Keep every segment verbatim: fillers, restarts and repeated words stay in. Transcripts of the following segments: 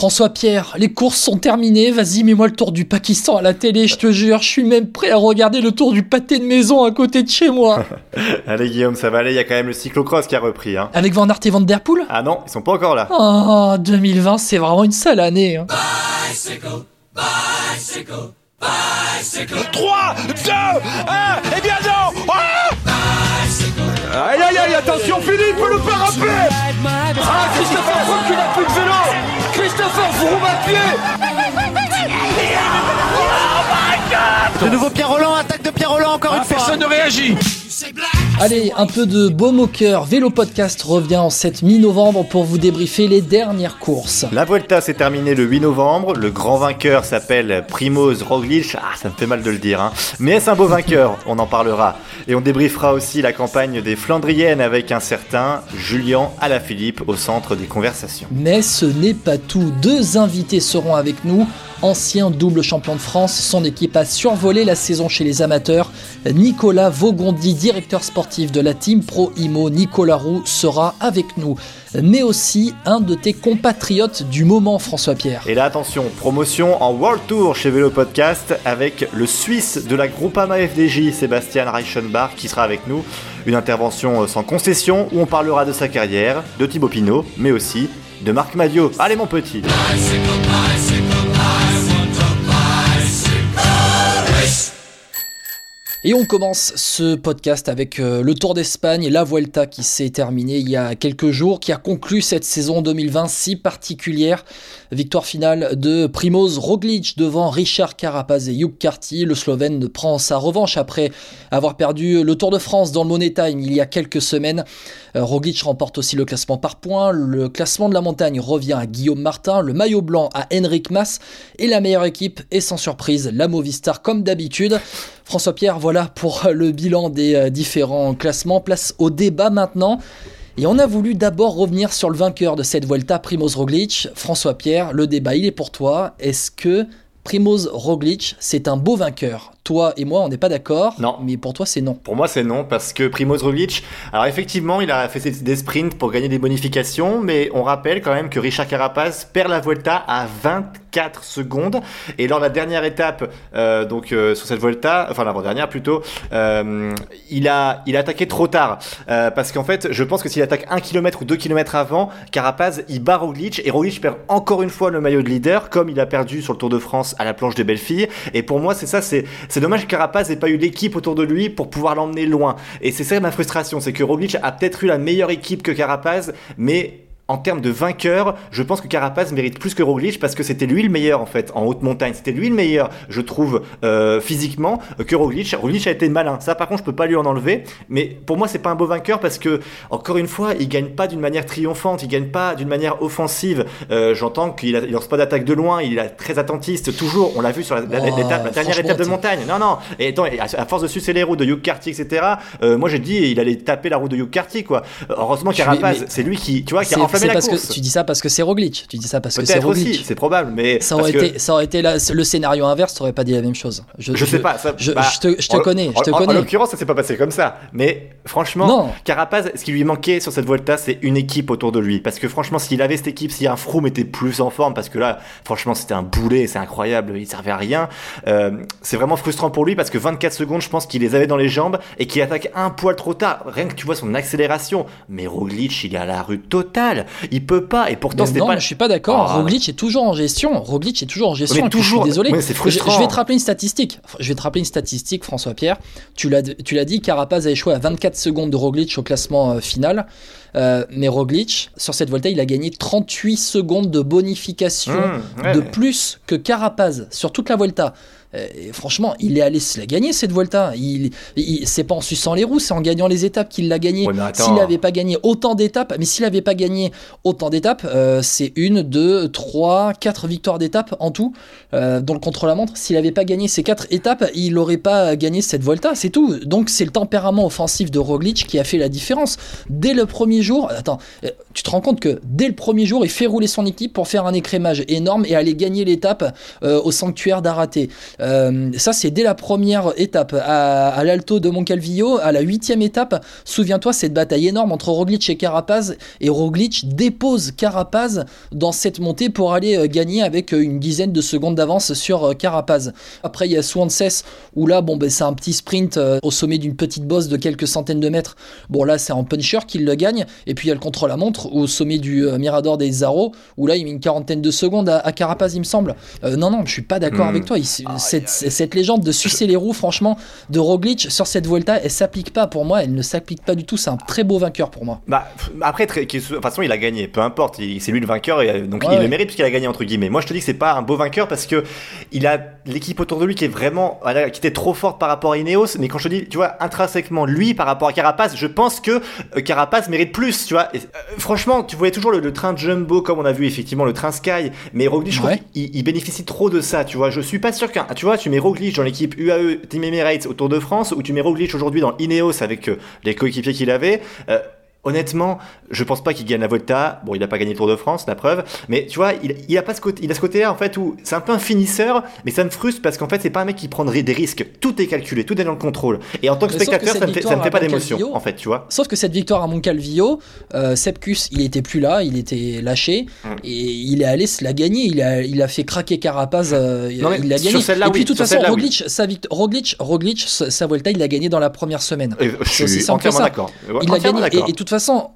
François Pierre, les courses sont terminées, vas-y mets-moi le tour du Pakistan à la télé, je te jure, je suis même prêt à regarder le tour du pâté de maison à côté de chez moi. Allez Guillaume, ça va aller, il y a quand même le cyclocross qui a repris. Hein. Avec Van Aert et Van Der Poel ? Ah non, ils sont pas encore là. Oh, deux mille vingt c'est vraiment une sale année. Hein. Bicycle, bicycle, bicycle. trois, deux, un, et bien non ah aïe aïe aïe, attention Philippe, le parapet. Ah Christopher Froome qui n'a plus de vélo. Christopher Froome à pied. Oh my God. De nouveau Pierre Rolland, attaque de Pierre Rolland encore ah, une fois. Personne ne réagit. Allez, un peu de baume au cœur. Vélo Podcast revient en cette mi-novembre pour vous débriefer les dernières courses. La Vuelta s'est terminée le huit novembre. Le grand vainqueur s'appelle Primoz Roglic. Ah, ça me fait mal de le dire. Hein. Mais est-ce un beau vainqueur ? On en parlera. Et on débriefera aussi la campagne des Flandriennes avec un certain Julien Alaphilippe au centre des conversations. Mais ce n'est pas tout. Deux invités seront avec nous. Ancien double champion de France, son équipe a survolé la saison chez les amateurs. Nicolas Vaugondi, directeur sportif de la team Pro Imo Nicolas Roux, sera avec nous. Mais aussi un de tes compatriotes du moment, François Pierre. Et là, attention, promotion en World Tour chez Vélo Podcast avec le Suisse de la Groupama F D J, Sébastien Reichenbach, qui sera avec nous. Une intervention sans concession où on parlera de sa carrière, de Thibaut Pinot, mais aussi de Marc Madiot. Allez mon petit. Et on commence ce podcast avec le Tour d'Espagne et la Vuelta qui s'est terminée il y a quelques jours, qui a conclu cette saison deux mille vingt si particulière. Victoire finale de Primoz Roglic devant Richard Carapaz et Hugh Carty. Le Slovène prend sa revanche après avoir perdu le Tour de France dans le Money Time il y a quelques semaines. Roglic remporte aussi le classement par points. Le classement de la montagne revient à Guillaume Martin, le maillot blanc à Henrik Mas et la meilleure équipe est sans surprise la Movistar comme d'habitude. François Pierre, voilà pour le bilan des différents classements. Place au débat maintenant. Et on a voulu d'abord revenir sur le vainqueur de cette Vuelta, Primoz Roglic. François Pierre, le débat, il est pour toi. Est-ce que Primoz Roglic, c'est un beau vainqueur ? Toi et moi, on n'est pas d'accord. Non. Mais pour toi, c'est non. Pour moi, c'est non parce que Primoz Roglic, alors effectivement, il a fait des sprints pour gagner des bonifications, mais on rappelle quand même que Richard Carapaz perd la Vuelta à vingt-quatre secondes et lors de la dernière étape, euh, donc euh, sur cette Vuelta, enfin l'avant-dernière plutôt, euh, il a il a attaqué trop tard euh, parce qu'en fait, je pense que s'il attaque un kilomètre ou deux kilomètres avant, Carapaz il bat Roglic et Roglic perd encore une fois le maillot de leader comme il a perdu sur le Tour de France à la planche des Belles-Filles. Et pour moi, c'est ça, c'est C'est dommage que Carapaz n'ait pas eu l'équipe autour de lui pour pouvoir l'emmener loin. Et c'est ça ma frustration, c'est que Roglic a peut-être eu la meilleure équipe que Carapaz, mais en termes de vainqueur, je pense que Carapaz mérite plus que Roglic parce que c'était lui le meilleur en fait, en haute montagne. C'était lui le meilleur, je trouve, euh, physiquement, que Roglic. Roglic a été malin. Ça, par contre, je peux pas lui en enlever. Mais pour moi, c'est pas un beau vainqueur parce que, encore une fois, il gagne pas d'une manière triomphante, il gagne pas d'une manière offensive. Euh, j'entends qu'il a, il lance pas d'attaque de loin, il est très attentiste, toujours. On l'a vu sur la, la, oh, l'étape, la dernière étape de montagne. Non, non. Et attends, à, à force de sucer les roues de Hugh Carty, et cetera, euh, moi, j'ai dit, il allait taper la roue de Hugh Carty, quoi. Heureusement, Carapaz, mais... c'est lui qui, tu vois, qui a enflammé. C'est parce que tu dis ça parce que c'est Roglic. Tu dis ça parce Peut-être que c'est Roglic. Aussi, c'est probable, mais ça aurait que... été, ça aurait été la, le scénario inverse. T'aurais pas dit la même chose. Je, je, je sais pas. Ça, je, bah, je te, je te en, connais. Je te en, connais. En, en l'occurrence, ça s'est pas passé comme ça. Mais franchement, non. Carapaz, ce qui lui manquait sur cette Vuelta, c'est une équipe autour de lui. Parce que franchement, s'il avait cette équipe, si un Froome était plus en forme, parce que là, franchement, c'était un boulet, c'est incroyable, il servait à rien. Euh, c'est vraiment frustrant pour lui parce que vingt-quatre secondes, je pense qu'il les avait dans les jambes et qu'il attaque un poil trop tard. Rien que tu vois son accélération. Mais Roglic, il est à la rue totale. Il peut pas, et pourtant mais c'était non, pas. Non, je suis pas d'accord. Oh. Roglic est toujours en gestion. Roglic est toujours en gestion. Mais toujours. Je suis désolé. Mais c'est frustrant. Je, je vais te rappeler une statistique. Je vais te rappeler une statistique, François Pierre. Tu l'as, tu l'as dit. Carapaz a échoué à vingt-quatre secondes de Roglic au classement final. Euh, mais Roglic, sur cette Vuelta, il a gagné trente-huit secondes de bonification mmh, ouais. de plus que Carapaz sur toute la Vuelta. Et franchement, il est allé se la gagner cette Vuelta. Il, il, c'est pas en suçant les roues, c'est en gagnant les étapes qu'il l'a gagné. Ouais, s'il n'avait pas gagné autant d'étapes, mais s'il n'avait pas gagné autant d'étapes, euh, c'est une, deux, trois, quatre victoires d'étapes en tout euh, dans le contre-la-montre. S'il n'avait pas gagné ces quatre étapes, il n'aurait pas gagné cette Vuelta. C'est tout. Donc c'est le tempérament offensif de Roglic qui a fait la différence dès le premier jour. Attends, tu te rends compte que dès le premier jour, il fait rouler son équipe pour faire un écrémage énorme et aller gagner l'étape euh, au sanctuaire d'Araté. Euh, ça, c'est dès la première étape à, à l'Alto de Moncalvillo, à la huitième étape. Souviens-toi, cette bataille énorme entre Roglic et Carapaz, et Roglic dépose Carapaz dans cette montée pour aller euh, gagner avec euh, une dizaine de secondes d'avance sur euh, Carapaz. Après, il y a Swanseys où là, bon, ben, c'est un petit sprint euh, au sommet d'une petite bosse de quelques centaines de mètres. Bon, là, c'est en puncher qu'il le gagne. Et puis, il y a le contre-la-montre au sommet du euh, Mirador des Zarros où là, il met une quarantaine de secondes à, à Carapaz, il me semble. Euh, non, non, je suis pas d'accord mmh. avec toi. Il, ah, cette, a... cette légende de sucer les roues, franchement, de Roglic sur cette Vuelta, elle s'applique pas pour moi. Elle ne s'applique pas du tout. C'est un très beau vainqueur pour moi. Bah, après, très, de toute façon, il a gagné. Peu importe, il, c'est lui le vainqueur. Et, donc, ouais, il ouais. le mérite puisqu'il a gagné, entre guillemets. Moi, je te dis que c'est pas un beau vainqueur parce que il a l'équipe autour de lui qui est vraiment, qui était trop forte par rapport à Ineos. Mais quand je te dis, tu vois, intrinsèquement, lui par rapport à Carapaz, je pense que Carapaz mérite plus, tu vois. Et, euh, franchement, tu voyais toujours le, le train Jumbo, comme on a vu effectivement le train Sky, mais Roglic, je ouais. trouve qu'il il bénéficie trop de ça, tu vois. Je suis pas sûr qu'un, tu vois, tu mets Roglic dans l'équipe U A E Team Emirates au Tour de France, ou tu mets Roglic aujourd'hui dans Ineos avec euh, les coéquipiers qu'il avait. Euh, Honnêtement, je pense pas qu'il gagne la Volta. Bon, il a pas gagné le Tour de France, la preuve. Mais tu vois, il, il a pas ce côté, il a ce côté-là en fait où c'est un peu un finisseur, mais ça me frustre parce qu'en fait c'est pas un mec qui prendrait des risques. Tout est calculé, tout est dans le contrôle. Et en tant que mais spectateur, que ça, me fait, ça me fait pas d'émotion, en fait, tu vois. Sauf que cette victoire à Moncalvillo, euh, Sepkus, il était plus là, il était lâché mm. et il est allé se la gagner. Il a, il a fait craquer Carapaz. Euh, non, il l'a gagné. Et puis de oui, toute façon, Roglic, oui. sa vict... Roglic, Roglic, sa Volta, il l'a gagné dans la première semaine. Et je suis entièrement ça. d'accord. Il l'a gagné. D'accord. Et, et de toute façon,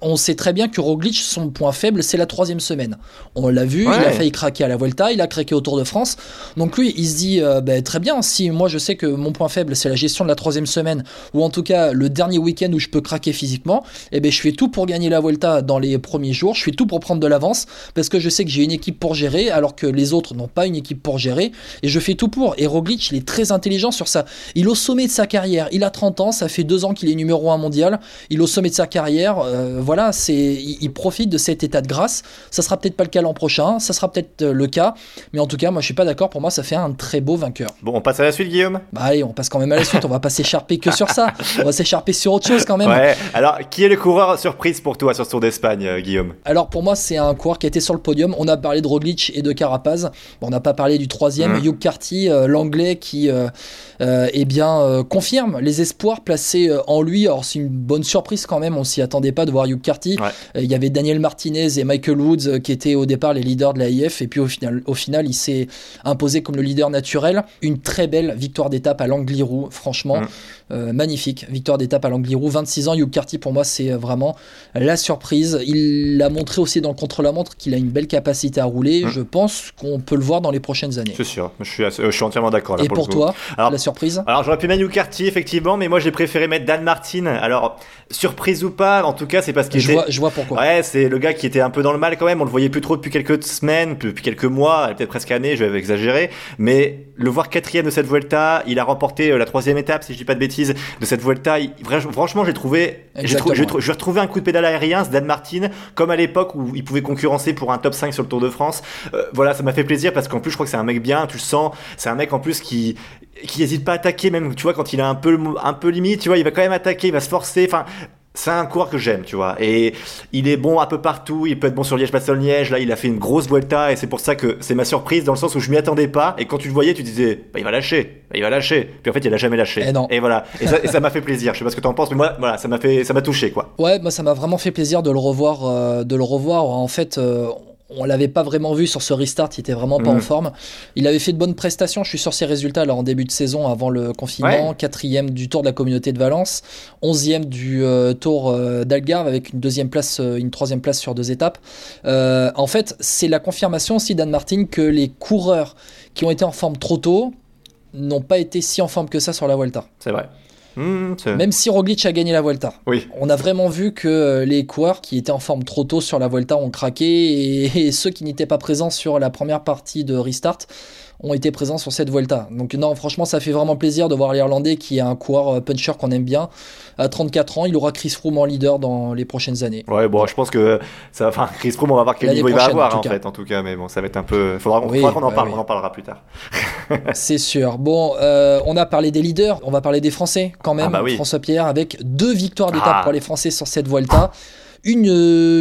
on sait très bien que Roglic, son point faible, c'est la troisième semaine. On l'a vu, ouais. il a failli craquer à la Vuelta, il a craqué au Tour de France. Donc lui, il se dit, euh, bah, très bien, si moi je sais que mon point faible, c'est la gestion de la troisième semaine, ou en tout cas le dernier week-end où je peux craquer physiquement, eh ben, je fais tout pour gagner la Vuelta dans les premiers jours, je fais tout pour prendre de l'avance, parce que je sais que j'ai une équipe pour gérer, alors que les autres n'ont pas une équipe pour gérer, et je fais tout pour. Et Roglic, il est très intelligent sur ça. Il est au sommet de sa carrière, il a trente ans, ça fait deux ans qu'il est numéro un mondial, il est au sommet de sa carrière, euh, voilà, c'est, il, il profite de cet état de grâce. Ça sera peut-être pas le cas l'an prochain, ça sera peut-être le cas, mais en tout cas, moi je suis pas d'accord. Pour moi, ça fait un très beau vainqueur. Bon, on passe à la suite, Guillaume. Bah allez, on passe quand même à la suite. On va pas s'écharper que sur ça. On va s'écharper sur autre chose quand même. Ouais. Alors, qui est le coureur surprise pour toi sur ce Tour d'Espagne, euh, Guillaume? Alors pour moi, c'est un coureur qui était sur le podium. On a parlé de Roglic et de Carapaz. Bon, on n'a pas parlé du troisième, mmh. Hugh Carty, euh, l'anglais qui, euh, euh, eh bien, euh, confirme les espoirs placés euh, en lui. Alors c'est une bonne surprise quand même. On s'y attendait pas de voir Hugh Carty. Ouais. Euh, il y avait Daniel Martinez et Michael Woods euh, qui étaient au départ les leaders de l'A I F, et puis au final, au final il s'est imposé comme le leader naturel. Une très belle victoire d'étape à l'Angliru, franchement, mm. euh, magnifique victoire d'étape à l'Angliru. vingt-six ans, Hugh Carty, pour moi c'est vraiment la surprise. Il a montré aussi dans le contre-la-montre qu'il a une belle capacité à rouler. Mm. Je pense qu'on peut le voir dans les prochaines années. C'est sûr, je suis, assez, je suis entièrement d'accord là. Et pour, pour toi, alors, la surprise? Alors j'aurais pu mettre Hugh Carty effectivement, mais moi j'ai préféré mettre Dan Martin. Alors surprise ou pas, en tout cas c'est parce qu'il je était... vois, je vois pourquoi. Ouais, c'est le gars qui était un peu dans le mal quand même. On le voyait plus trop depuis quelques semaines, depuis quelques mois, peut-être presque années, je vais exagérer, mais le voir quatrième de cette Vuelta, il a remporté la troisième étape, si je dis pas de bêtises, de cette Vuelta. Il... Franchement, j'ai trouvé, j'ai trouvé, j'ai trouvé, j'ai retrouvé un coup de pédale aérien, ce Dan Martin, comme à l'époque où il pouvait concurrencer pour un top cinq sur le Tour de France. Euh, voilà, ça m'a fait plaisir parce qu'en plus, je crois que c'est un mec bien, tu le sens. C'est un mec en plus qui qui hésite pas à attaquer, même tu vois quand il a un peu un peu limite, tu vois, il va quand même attaquer, il va se forcer. Enfin. C'est un coureur que j'aime, tu vois, et il est bon un peu partout. Il peut être bon sur Liège-Bastogne-Liège. Là, il a fait une grosse Vuelta, et c'est pour ça que c'est ma surprise, dans le sens où je m'y attendais pas. Et quand tu le voyais, tu disais, bah, il va lâcher, bah, il va lâcher. Puis en fait, il a jamais lâché. Et, non. et voilà. Et ça, et ça m'a fait plaisir. Je sais pas ce que t'en penses, mais moi, voilà, ça m'a fait, ça m'a touché, quoi. Ouais, moi, ça m'a vraiment fait plaisir de le revoir, euh, de le revoir. En fait. Euh... On l'avait pas vraiment vu sur ce restart, il était vraiment pas mmh. en forme. Il avait fait de bonnes prestations, je suis sur ses résultats là en début de saison avant le confinement, quatrième ouais. du Tour de la Communauté de Valence, onzième du euh, Tour euh, d'Algarve avec une deuxième place, euh, une troisième place sur deux étapes. Euh, en fait, c'est la confirmation aussi d'Anne Martin que les coureurs qui ont été en forme trop tôt n'ont pas été si en forme que ça sur la Vuelta. C'est vrai. Mmh, même si Roglic a gagné la Vuelta, oui. on a vraiment vu que les coureurs qui étaient en forme trop tôt sur la Vuelta ont craqué, et, et ceux qui n'étaient pas présents sur la première partie de Restart ont été présents sur cette Vuelta. Donc non, franchement, ça fait vraiment plaisir de voir l'Irlandais, qui est un coureur puncher qu'on aime bien. À trente-quatre ans, il aura Chris Froome en leader dans les prochaines années. Ouais, bon, je pense que ça va. Enfin, Chris Froome, on va voir quel niveau il va avoir en, en fait, en tout cas. Mais bon, ça va être un peu. Faudra, oui, faudra qu'on en parle. Oui. On en parlera plus tard. C'est sûr. Bon, euh, on a parlé des leaders. On va parler des Français quand même. Ah bah oui. François Pierre avec deux victoires d'étape ah. pour les Français sur cette Vuelta. Une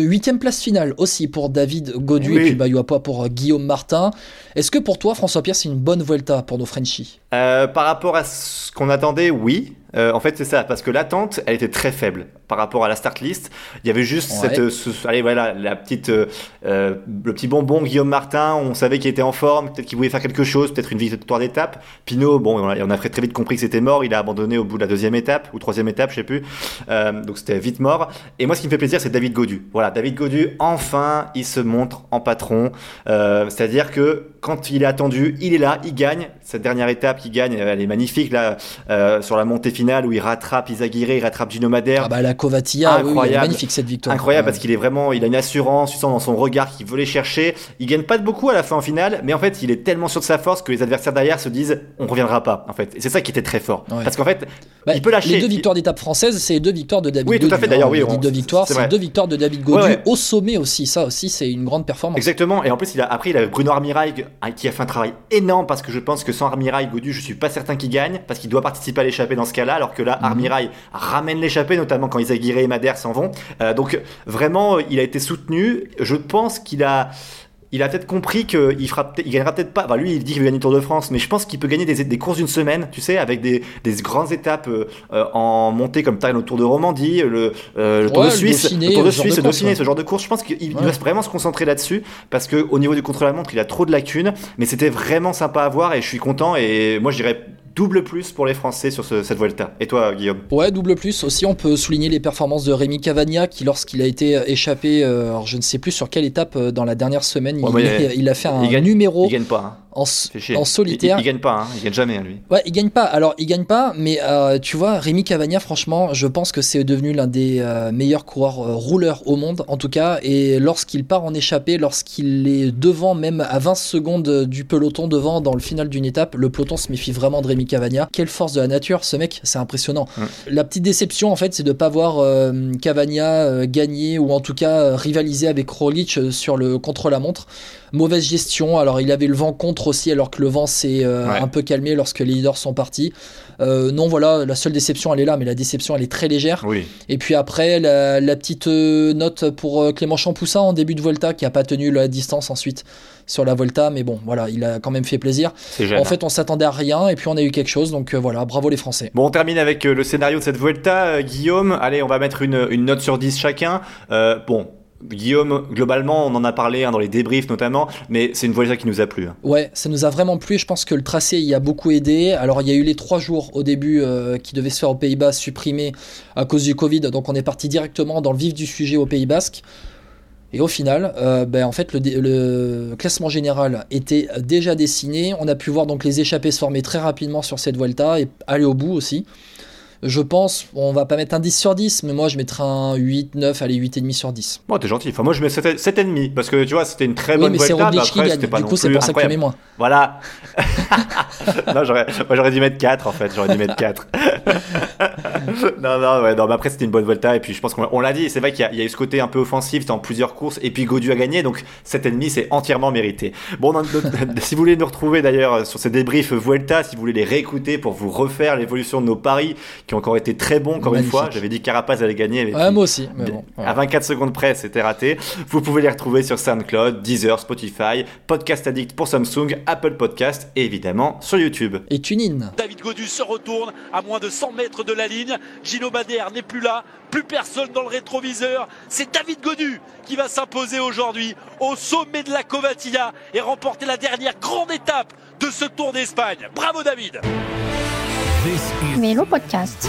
huitième euh, place finale aussi pour David Gaudu, oui. Et puis bah, il n'y a pas pour Guillaume Martin. Est-ce que pour toi, François Pierre, c'est une bonne Vuelta pour nos Frenchies? euh, Par rapport à ce qu'on attendait, oui. Euh, en fait, c'est ça, parce que l'attente, elle était très faible par rapport à la start list. Il y avait juste ouais. cette, ce, allez, voilà, la petite, euh, le petit bonbon Guillaume Martin. On savait qu'il était en forme, peut-être qu'il voulait faire quelque chose, peut-être une victoire d'étape. Pinot, bon, on a, on a très vite compris que c'était mort. Il a abandonné au bout de la deuxième étape ou troisième étape, je sais plus. Euh, donc c'était vite mort. Et moi, ce qui me fait plaisir, c'est David Gaudu. Voilà, David Gaudu, enfin, il se montre en patron. Euh, c'est-à-dire que quand il est attendu, il est là, il gagne. Cette dernière étape, il gagne, elle est magnifique là, euh, sur la montée finale où il rattrape Isaguiré, il rattrape Ginomadaire. Ah bah la Covatilla, incroyable, oui, oui, magnifique cette victoire. Incroyable ouais. Parce qu'il est vraiment, il a une assurance, tu sens dans son regard qu'il veut les chercher. Il gagne pas de beaucoup à la fin en finale, mais en fait il est tellement sûr de sa force que les adversaires derrière se disent on reviendra pas en fait. Et c'est ça qui était très fort, ouais. Parce qu'en fait bah, il peut lâcher. Les deux victoires d'étape françaises, c'est les deux victoires de David Gaudu. Oui, Gaudu, tout à fait d'ailleurs. Oui, on, deux victoires, c'est, c'est deux victoires de David Gaudu ouais, ouais. Au sommet aussi, ça aussi c'est une grande performance. Exactement. Et en plus il a après il a Bruno Armiraille qui a fait un travail énorme parce que je pense que sans Armiraille, Gaudu, je suis pas certain qu'il gagne parce qu'il doit participer à l'échappée dans ce cas-là, alors que là Armiraille ramène l'échappée, notamment quand Isaguiré et Madère s'en vont. Euh, donc vraiment, il a été soutenu. Je pense qu'il a, il a peut-être compris qu'il fera, il gagnera peut-être pas. Enfin, lui, il dit qu'il veut gagner le Tour de France, mais je pense qu'il peut gagner des, des courses d'une semaine, tu sais, avec des, des grandes étapes euh, en montée comme le Tour de Romandie, le, euh, le Tour ouais, de Suisse, le, Dauphiné, le Tour de Suisse, le Dauphiné, ce genre de course. Je pense qu'il ouais. doit vraiment se concentrer là-dessus parce que au niveau du contre-la-montre, il a trop de lacunes. Mais c'était vraiment sympa à voir et je suis content. Et moi, je dirais. Double plus pour les Français sur ce, cette Vuelta. Et toi, Guillaume? Ouais, double plus aussi. On peut souligner les performances de Rémi Cavagna qui, lorsqu'il a été échappé, euh, alors je ne sais plus sur quelle étape euh, dans la dernière semaine, ouais, il, il, a, il a fait un il gagne, numéro. Il gagne pas. Hein. En, en solitaire. Il, il, il gagne pas, hein. Il gagne jamais, lui. Ouais, il gagne pas. Alors, il gagne pas, mais euh, tu vois, Rémi Cavagna, franchement, je pense que c'est devenu l'un des euh, meilleurs coureurs euh, rouleurs au monde, en tout cas. Et lorsqu'il part en échappée, lorsqu'il est devant, même à vingt secondes du peloton devant, dans le final d'une étape, le peloton se méfie vraiment de Rémi Cavagna. Quelle force de la nature, ce mec, c'est impressionnant. Mmh. La petite déception, en fait, c'est de pas voir euh, Cavagna euh, gagner ou en tout cas euh, rivaliser avec Roglic euh, sur le contre-la-montre. Mauvaise gestion. Alors, il avait le vent contre aussi, alors que le vent s'est euh, ouais. un peu calmé lorsque les leaders sont partis. Euh, non, voilà, la seule déception, elle est là, mais la déception, elle est très légère. Oui. Et puis après, la, la petite euh, note pour euh, Clément Champoussin en début de Vuelta, qui n'a pas tenu la distance ensuite sur la Vuelta, mais bon, voilà, il a quand même fait plaisir. En fait, on s'attendait à rien, et puis on a eu quelque chose, donc euh, voilà, bravo les Français. Bon, on termine avec euh, le scénario de cette Vuelta, euh, Guillaume. Allez, on va mettre une, une note sur dix chacun. Euh, bon. Guillaume, globalement, on en a parlé hein, dans les débriefs notamment, mais c'est une Vuelta qui nous a plu. Ouais, ça nous a vraiment plu. Je pense que le tracé y a beaucoup aidé. Alors, il y a eu les trois jours au début euh, qui devaient se faire aux Pays-Bas supprimés à cause du Covid. Donc, on est parti directement dans le vif du sujet au Pays Basque. Et au final, euh, ben, en fait, le, le classement général était déjà dessiné. On a pu voir donc les échappés se former très rapidement sur cette Vuelta et aller au bout aussi. Je pense, on va pas mettre un dix sur dix, mais moi je mettrais un huit, neuf, allez huit virgule cinq sur dix. Bon, oh, t'es gentil, enfin moi je mets sept virgule cinq, parce que tu vois, c'était une très oui, bonne Vuelta. Oui, mais Roglic qui gagne, du coup c'est pour ça que tu mets moins. Voilà. Non, j'aurais, moi j'aurais dû mettre quatre en fait, j'aurais dû mettre quatre. non, non, ouais, non, mais après c'était une bonne Vuelta, et puis je pense qu'on on l'a dit, c'est vrai qu'il y a, il y a eu ce côté un peu offensif dans plusieurs courses, et puis Gaudu a gagné, donc sept virgule cinq c'est entièrement mérité. Bon, non, si vous voulez nous retrouver d'ailleurs sur ces débriefs Vuelta, si vous voulez les réécouter pour vous refaire l'évolution de nos paris, qui ont encore été très bons, encore magnifique. Une fois. J'avais dit Carapaz allait gagner. Mais ouais, puis, moi aussi. Mais bon, ouais. À vingt-quatre secondes près, c'était raté. Vous pouvez les retrouver sur SoundCloud, Deezer, Spotify, Podcast Addict pour Samsung, Apple Podcast et évidemment sur YouTube. Et TuneIn. David Gaudu se retourne à moins de cent mètres de la ligne. Ginomadaire n'est plus là. Plus personne dans le rétroviseur. C'est David Gaudu qui va s'imposer aujourd'hui au sommet de la Covatilla et remporter la dernière grande étape de ce Tour d'Espagne. Bravo David! Vélo Podcast.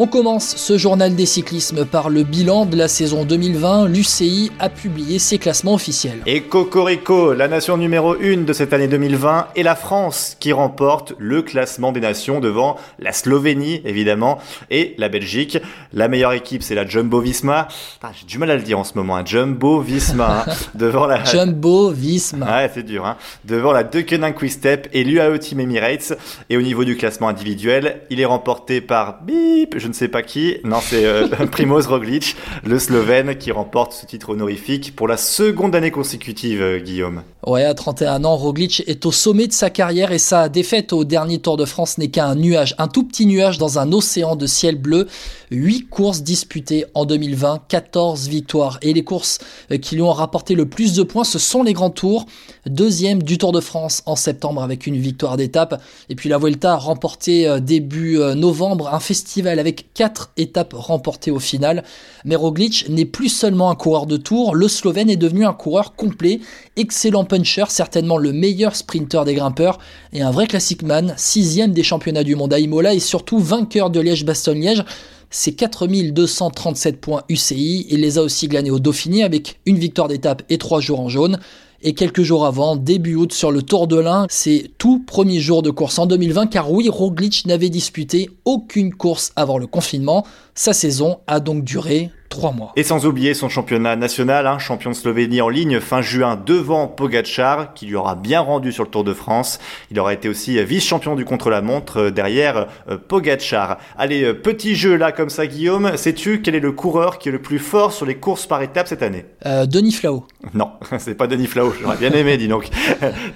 On commence ce journal des cyclismes par le bilan de la saison deux mille vingt. L'U C I a publié ses classements officiels. Et cocorico, la nation numéro un de cette année deux mille vingt est la France qui remporte le classement des nations devant la Slovénie, évidemment, et la Belgique. La meilleure équipe, c'est la Jumbo-Visma. Ah, j'ai du mal à le dire en ce moment, hein. Jumbo-Visma. Hein. Devant la... Jumbo-Visma. Ouais, c'est dur. Hein. Devant la Deceuninck-Quick-Step et l'U A E Team Emirates. Et au niveau du classement individuel, il est remporté par... Bip, je je ne sais pas qui. Non, c'est euh, Primoz Roglic, le Slovène, qui remporte ce titre honorifique pour la seconde année consécutive, euh, Guillaume. Ouais, à trente et un ans, Roglic est au sommet de sa carrière et sa défaite au dernier Tour de France n'est qu'un nuage, un tout petit nuage dans un océan de ciel bleu. huit courses disputées en deux mille vingt, quatorze victoires. Et les courses qui lui ont rapporté le plus de points, ce sont les grands tours. Deuxième du Tour de France en septembre avec une victoire d'étape. Et puis la Vuelta remportée début novembre, un festival avec quatre étapes remportées au final. Mais Roglic n'est plus seulement un coureur de tour, le Slovène est devenu un coureur complet, excellent puncher, certainement le meilleur sprinter des grimpeurs et un vrai classic man, sixième des championnats du monde à Imola et surtout vainqueur de Liège-Bastogne-Liège. C'est quatre mille deux cent trente-sept points U C I, il les a aussi glanés au Dauphiné avec une victoire d'étape et trois jours en jaune. Et quelques jours avant, début août, sur le Tour de l'Ain, c'est tout premier jour de course en deux mille vingt, car oui, Roglic n'avait disputé aucune course avant le confinement. Sa saison a donc duré trois mois. Et sans oublier son championnat national, hein, champion de Slovénie en ligne fin juin devant Pogačar, qui lui aura bien rendu sur le Tour de France. Il aura été aussi vice-champion du contre-la-montre euh, derrière euh, Pogačar. Allez, euh, petit jeu là comme ça, Guillaume. Sais-tu quel est le coureur qui est le plus fort sur les courses par étapes cette année ? euh, Denis Flao. Non, c'est pas Denis Flao. J'aurais bien aimé, dis donc.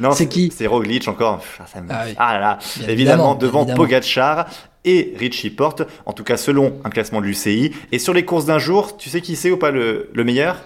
Non, c'est, c'est qui ? C'est Roglic encore. Ça me... Ah, oui. Ah là là, bien, évidemment, évidemment devant évidemment. Pogačar et Richie Porte, en tout cas selon un classement de l'U C I. Et sur les courses d'un jour, tu sais qui c'est ou pas le, le meilleur ?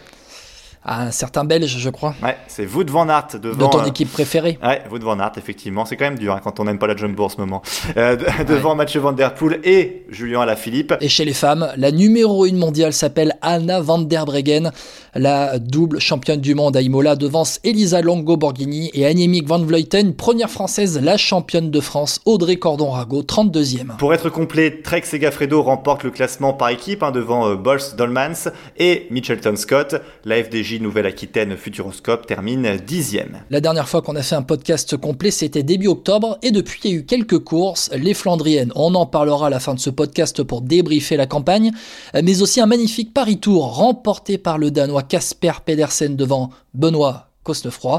Un certain Belge, je crois. Ouais, c'est Wout van Aert devant... De ton euh... équipe préférée. Ouais, Wout van Aert, effectivement. C'est quand même dur hein, quand on n'aime pas la Jumbo en ce moment. Euh, de, ouais. Devant Mathieu Van Der Poel et Julien Alaphilippe. Et chez les femmes, la numéro une mondiale s'appelle Anna Van Der Breggen, la double championne du monde à Imola, devance Elisa Longo-Borghini et Annemiek van Vleuten, première française, la championne de France, Audrey Cordon-Rago, trente-deuxième. Pour être complet, Trek Segafredo remporte le classement par équipe hein, devant euh, Bols Dolmans et Mitchelton Scott. La F D J Nouvelle-Aquitaine Futuroscope termine dixième. La dernière fois qu'on a fait un podcast complet, c'était début octobre et depuis il y a eu quelques courses, les Flandriennes, on en parlera à la fin de ce podcast pour débriefer la campagne, mais aussi un magnifique Paris-Tour remporté par le Danois Kasper Pedersen devant Benoît Costefroy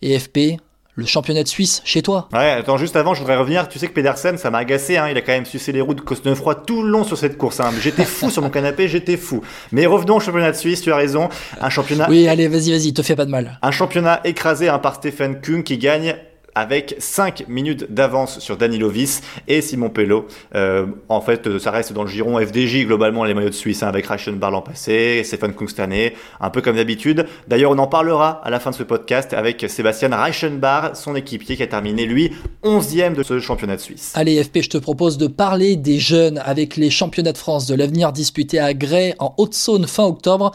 et F P. Le championnat de Suisse, chez toi ? Ouais, attends, juste avant, je voudrais revenir. Tu sais que Pedersen, ça m'a agacé, hein. Il a quand même sucé les roues de Costefroy tout le long sur cette course, hein. J'étais fou sur mon canapé, j'étais fou. Mais revenons au championnat de Suisse, tu as raison. Un championnat. Oui, allez, vas-y, vas-y, te fais pas de mal. Un championnat écrasé, hein, par Stefan Küng qui gagne avec cinq minutes d'avance sur Danilovic et Simon Pelo. Euh, en fait, ça reste dans le giron F D J, globalement, les maillots de Suisse, hein, avec Reichenbach l'an passé, Stefan Küng cette année, un peu comme d'habitude. D'ailleurs, on en parlera à la fin de ce podcast avec Sébastien Reichenbach, son équipier qui a terminé, lui, onzième de ce championnat de Suisse. Allez, F P, je te propose de parler des jeunes avec les championnats de France de l'avenir disputés à Grès, en Haute-Saône, fin octobre.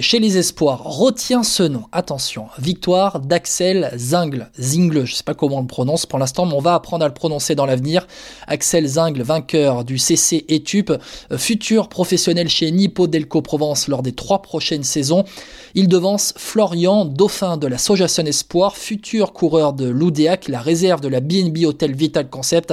Chez les espoirs, retiens ce nom, attention, victoire d'Axel Zingle, Zingle, je sais pas comment on le prononce pour l'instant, mais on va apprendre à le prononcer dans l'avenir. Axel Zingle, vainqueur du C C Etup, futur professionnel chez Nippo Delco Provence lors des trois prochaines saisons. Il devance Florian Dauphin de la Sojasun Espoir, futur coureur de l'Oudéac, la réserve de la B N B Hotel Vital Concept.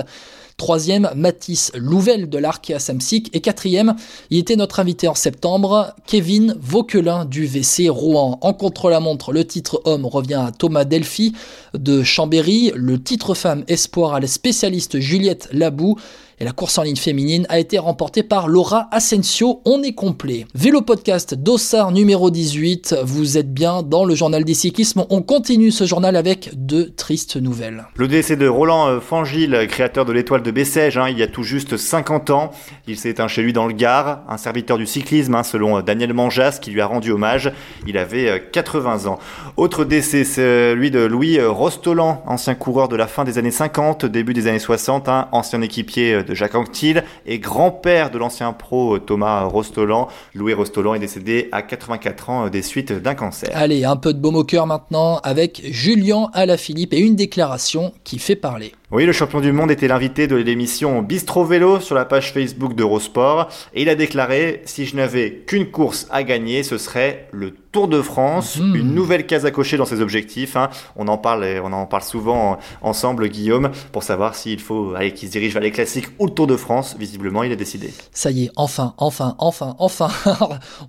Troisième, Mathis Louvel de l'Arkea Samsic. Et quatrième, il était notre invité en septembre, Kevin Vauquelin du V C Rouen. En contre-la-montre, le titre homme revient à Thomas Delphi de Chambéry. Le titre femme espoir à la spécialiste Juliette Labou. Et la course en ligne féminine a été remportée par Laura Asensio. On est complet. Vélo Podcast Dossard numéro dix-huit. Vous êtes bien dans le journal des cyclismes. On continue ce journal avec deux tristes nouvelles. Le décès de Roland Fangil, créateur de l'Étoile de Bessèges, hein, il y a tout juste cinquante ans. Il s'est éteint chez lui dans le Gard, un serviteur du cyclisme, hein, selon Daniel Manjas, qui lui a rendu hommage. Il avait quatre-vingts ans. Autre décès, celui de Louis Rostolan, ancien coureur de la fin des années cinquante, début des années soixante, hein, ancien équipier de Jacques Anquetil et grand-père de l'ancien pro Thomas Rostolan. Louis Rostolan est décédé à quatre-vingt-quatre ans des suites d'un cancer. Allez, un peu de baume au cœur maintenant avec Julien Alaphilippe et une déclaration qui fait parler. Oui, le champion du monde était l'invité de l'émission Bistro Vélo sur la page Facebook d'Eurosport et il a déclaré « Si je n'avais qu'une course à gagner, ce serait le Tour de France, mmh. une nouvelle case à cocher dans ses objectifs. Hein. » On en parle, on en parle souvent ensemble, Guillaume, pour savoir s'il faut aller qu'il se dirige vers les classiques ou le Tour de France. Visiblement, il a décidé. Ça y est, enfin, enfin, enfin, enfin.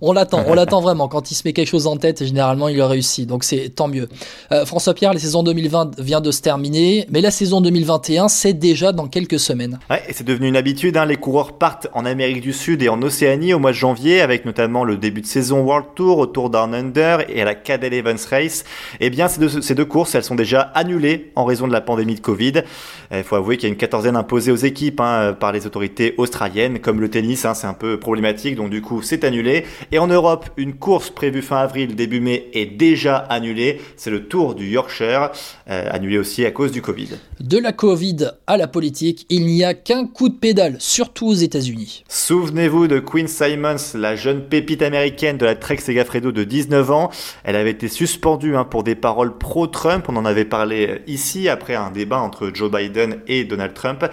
on l'attend, on l'attend vraiment. Quand il se met quelque chose en tête, généralement, il le réussit. Donc c'est tant mieux. Euh, François Pierre, la saison deux mille vingt vient de se terminer, mais la saison deux mille vingt deux mille vingt et un, c'est déjà dans quelques semaines. Ouais, et c'est devenu une habitude, hein. Les coureurs partent en Amérique du Sud et en Océanie au mois de janvier, avec notamment le début de saison World Tour, au Tour Down Under et à la Cadel Evans Race. Eh bien, ces deux, ces deux courses, elles sont déjà annulées en raison de la pandémie de Covid. Il faut avouer qu'il y a une quatorzaine imposée aux équipes hein, par les autorités australiennes, comme le tennis, hein, c'est un peu problématique, donc du coup, c'est annulé. Et en Europe, une course prévue fin avril, début mai est déjà annulée. C'est le Tour du Yorkshire, euh, annulé aussi à cause du Covid. De la Covid à la politique, il n'y a qu'un coup de pédale, surtout aux États-Unis. Souvenez-vous de Quinn Simons, la jeune pépite américaine de la Trek Segafredo de dix-neuf ans. Elle avait été suspendue hein, pour des paroles pro-Trump. On en avait parlé ici après un débat entre Joe Biden et Donald Trump.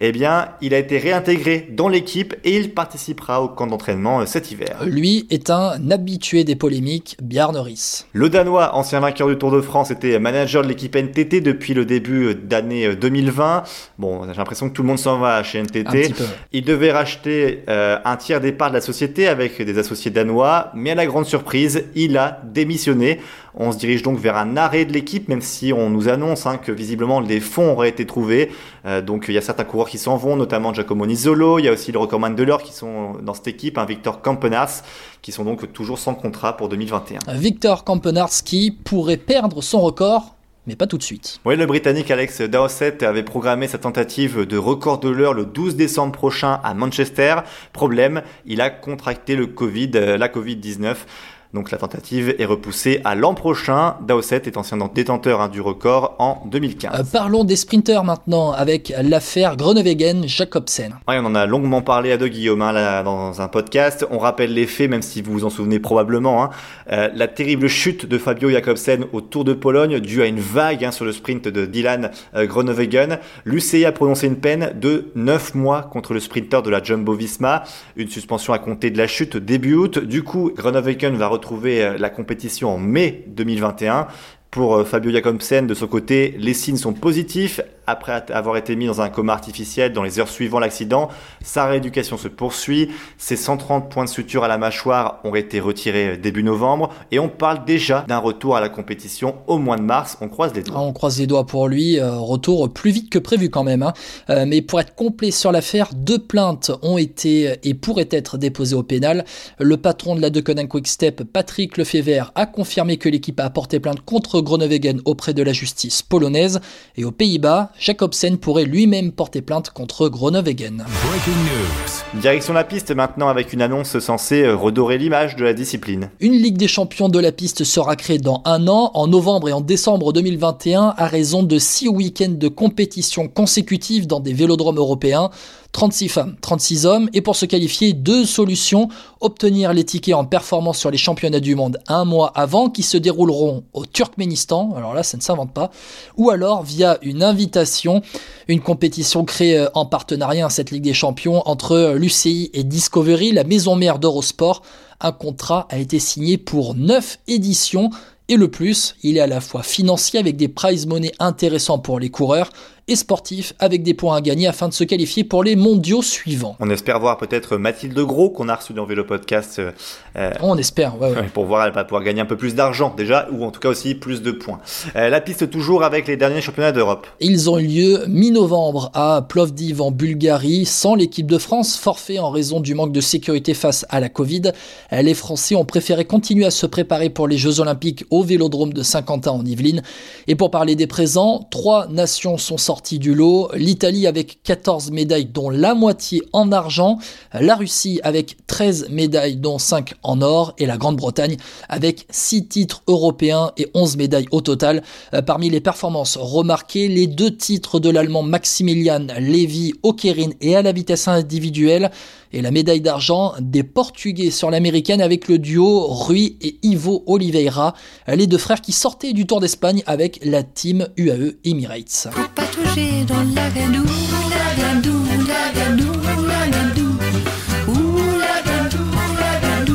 Eh bien, il a été réintégré dans l'équipe et il participera au camp d'entraînement cet hiver. Lui est un habitué des polémiques, Bjarne Riis. Le Danois, ancien vainqueur du Tour de France, était manager de l'équipe N T T depuis le début d'année deux mille vingt. Bon, j'ai l'impression que tout le monde s'en va chez N T T. Il devait racheter euh, un tiers des parts de la société avec des associés danois, mais à la grande surprise, il a démissionné. On se dirige donc vers un arrêt de l'équipe, même si on nous annonce hein, que visiblement des fonds auraient été trouvés. Euh, donc il y a certains coureurs qui s'en vont, notamment Giacomo Nizzolo. Il y a aussi le recordman de l'or qui sont dans cette équipe, hein, Victor Campenars, qui sont donc toujours sans contrat pour deux mille vingt et un. Victor Campenars qui pourrait perdre son record, mais pas tout de suite. Oui, le Britannique Alex Dowsett avait programmé sa tentative de record de l'heure le douze décembre prochain à Manchester. Problème, il a contracté le Covid, euh, la Covid dix-neuf. Donc la tentative est repoussée à l'an prochain. Dowsett est ancien détenteur hein, du record en deux mille quinze. Euh, parlons des sprinteurs maintenant avec l'affaire Grenowegen-Jacobsen. Ouais, on en a longuement parlé à deux Guillaume hein, là, dans un podcast. On rappelle les faits, même si vous vous en souvenez probablement. Hein. Euh, la terrible chute de Fabio Jacobsen au Tour de Pologne due à une vague hein, sur le sprint de Dylan euh, Grenowegen. L'U C I a prononcé une peine de neuf mois contre le sprinteur de la Jumbo-Visma. Une suspension à compter de la chute début août. Du coup, Grenowegen va retrouver la compétition en mai deux mille vingt et un. Pour Fabio Jacobsen, de son côté, les signes sont positifs. Après avoir été mis dans un coma artificiel dans les heures suivant l'accident, sa rééducation se poursuit. Ses cent trente points de suture à la mâchoire ont été retirés début novembre. Et on parle déjà d'un retour à la compétition au mois de mars. On croise les doigts. On croise les doigts pour lui. Euh, retour plus vite que prévu quand même. Hein. Euh, mais pour être complet sur l'affaire, deux plaintes ont été et pourraient être déposées au pénal. Le patron de la Deceuninck-Quick-Step, Patrick Lefebvre, a confirmé que l'équipe a apporté plainte contre Grenowegen auprès de la justice polonaise. Et aux Pays-Bas, Jacobsen pourrait lui-même porter plainte contre Grenowegen. Direction la piste maintenant avec une annonce censée redorer l'image de la discipline. Une Ligue des champions de la piste sera créée dans un an, en novembre et en décembre deux mille vingt et un, à raison de six week-ends de compétition consécutive dans des vélodromes européens. trente-six femmes, trente-six hommes, et pour se qualifier, deux solutions. Obtenir les tickets en performance sur les championnats du monde un mois avant, qui se dérouleront au Turkménistan, alors là ça ne s'invente pas, ou alors via une invitation, une compétition créée en partenariat à cette Ligue des Champions entre l'U C I et Discovery, la maison mère d'Eurosport. Un contrat a été signé pour neuf éditions, et le plus, il est à la fois financier avec des prize money intéressants pour les coureurs, et sportif avec des points à gagner afin de se qualifier pour les mondiaux suivants. On espère voir peut-être Mathilde Gros qu'on a reçu dans Vélo Podcast. Euh, on espère, ouais, ouais. Pour voir, elle va pouvoir gagner un peu plus d'argent déjà, ou en tout cas aussi plus de points. Euh, la piste toujours avec les derniers championnats d'Europe. Ils ont eu lieu mi-novembre à Plovdiv en Bulgarie, sans l'équipe de France, forfait en raison du manque de sécurité face à la Covid. Les Français ont préféré continuer à se préparer pour les Jeux Olympiques au Vélodrome de Saint-Quentin en Yvelines. Et pour parler des présents, trois nations sont sorties du lot, l'Italie avec quatorze médailles dont la moitié en argent, la Russie avec treize médailles dont cinq en or et la Grande-Bretagne avec six titres européens et onze médailles au total. Parmi les performances remarquées, les deux titres de l'Allemand Maximilian Lévy au Kerin et à la vitesse individuelle et la médaille d'argent des Portugais sur l'américaine avec le duo Rui et Ivo Oliveira, les deux frères qui sortaient du Tour d'Espagne avec la team U A E Emirates. Dans la gadou, la gadou, la gadou, la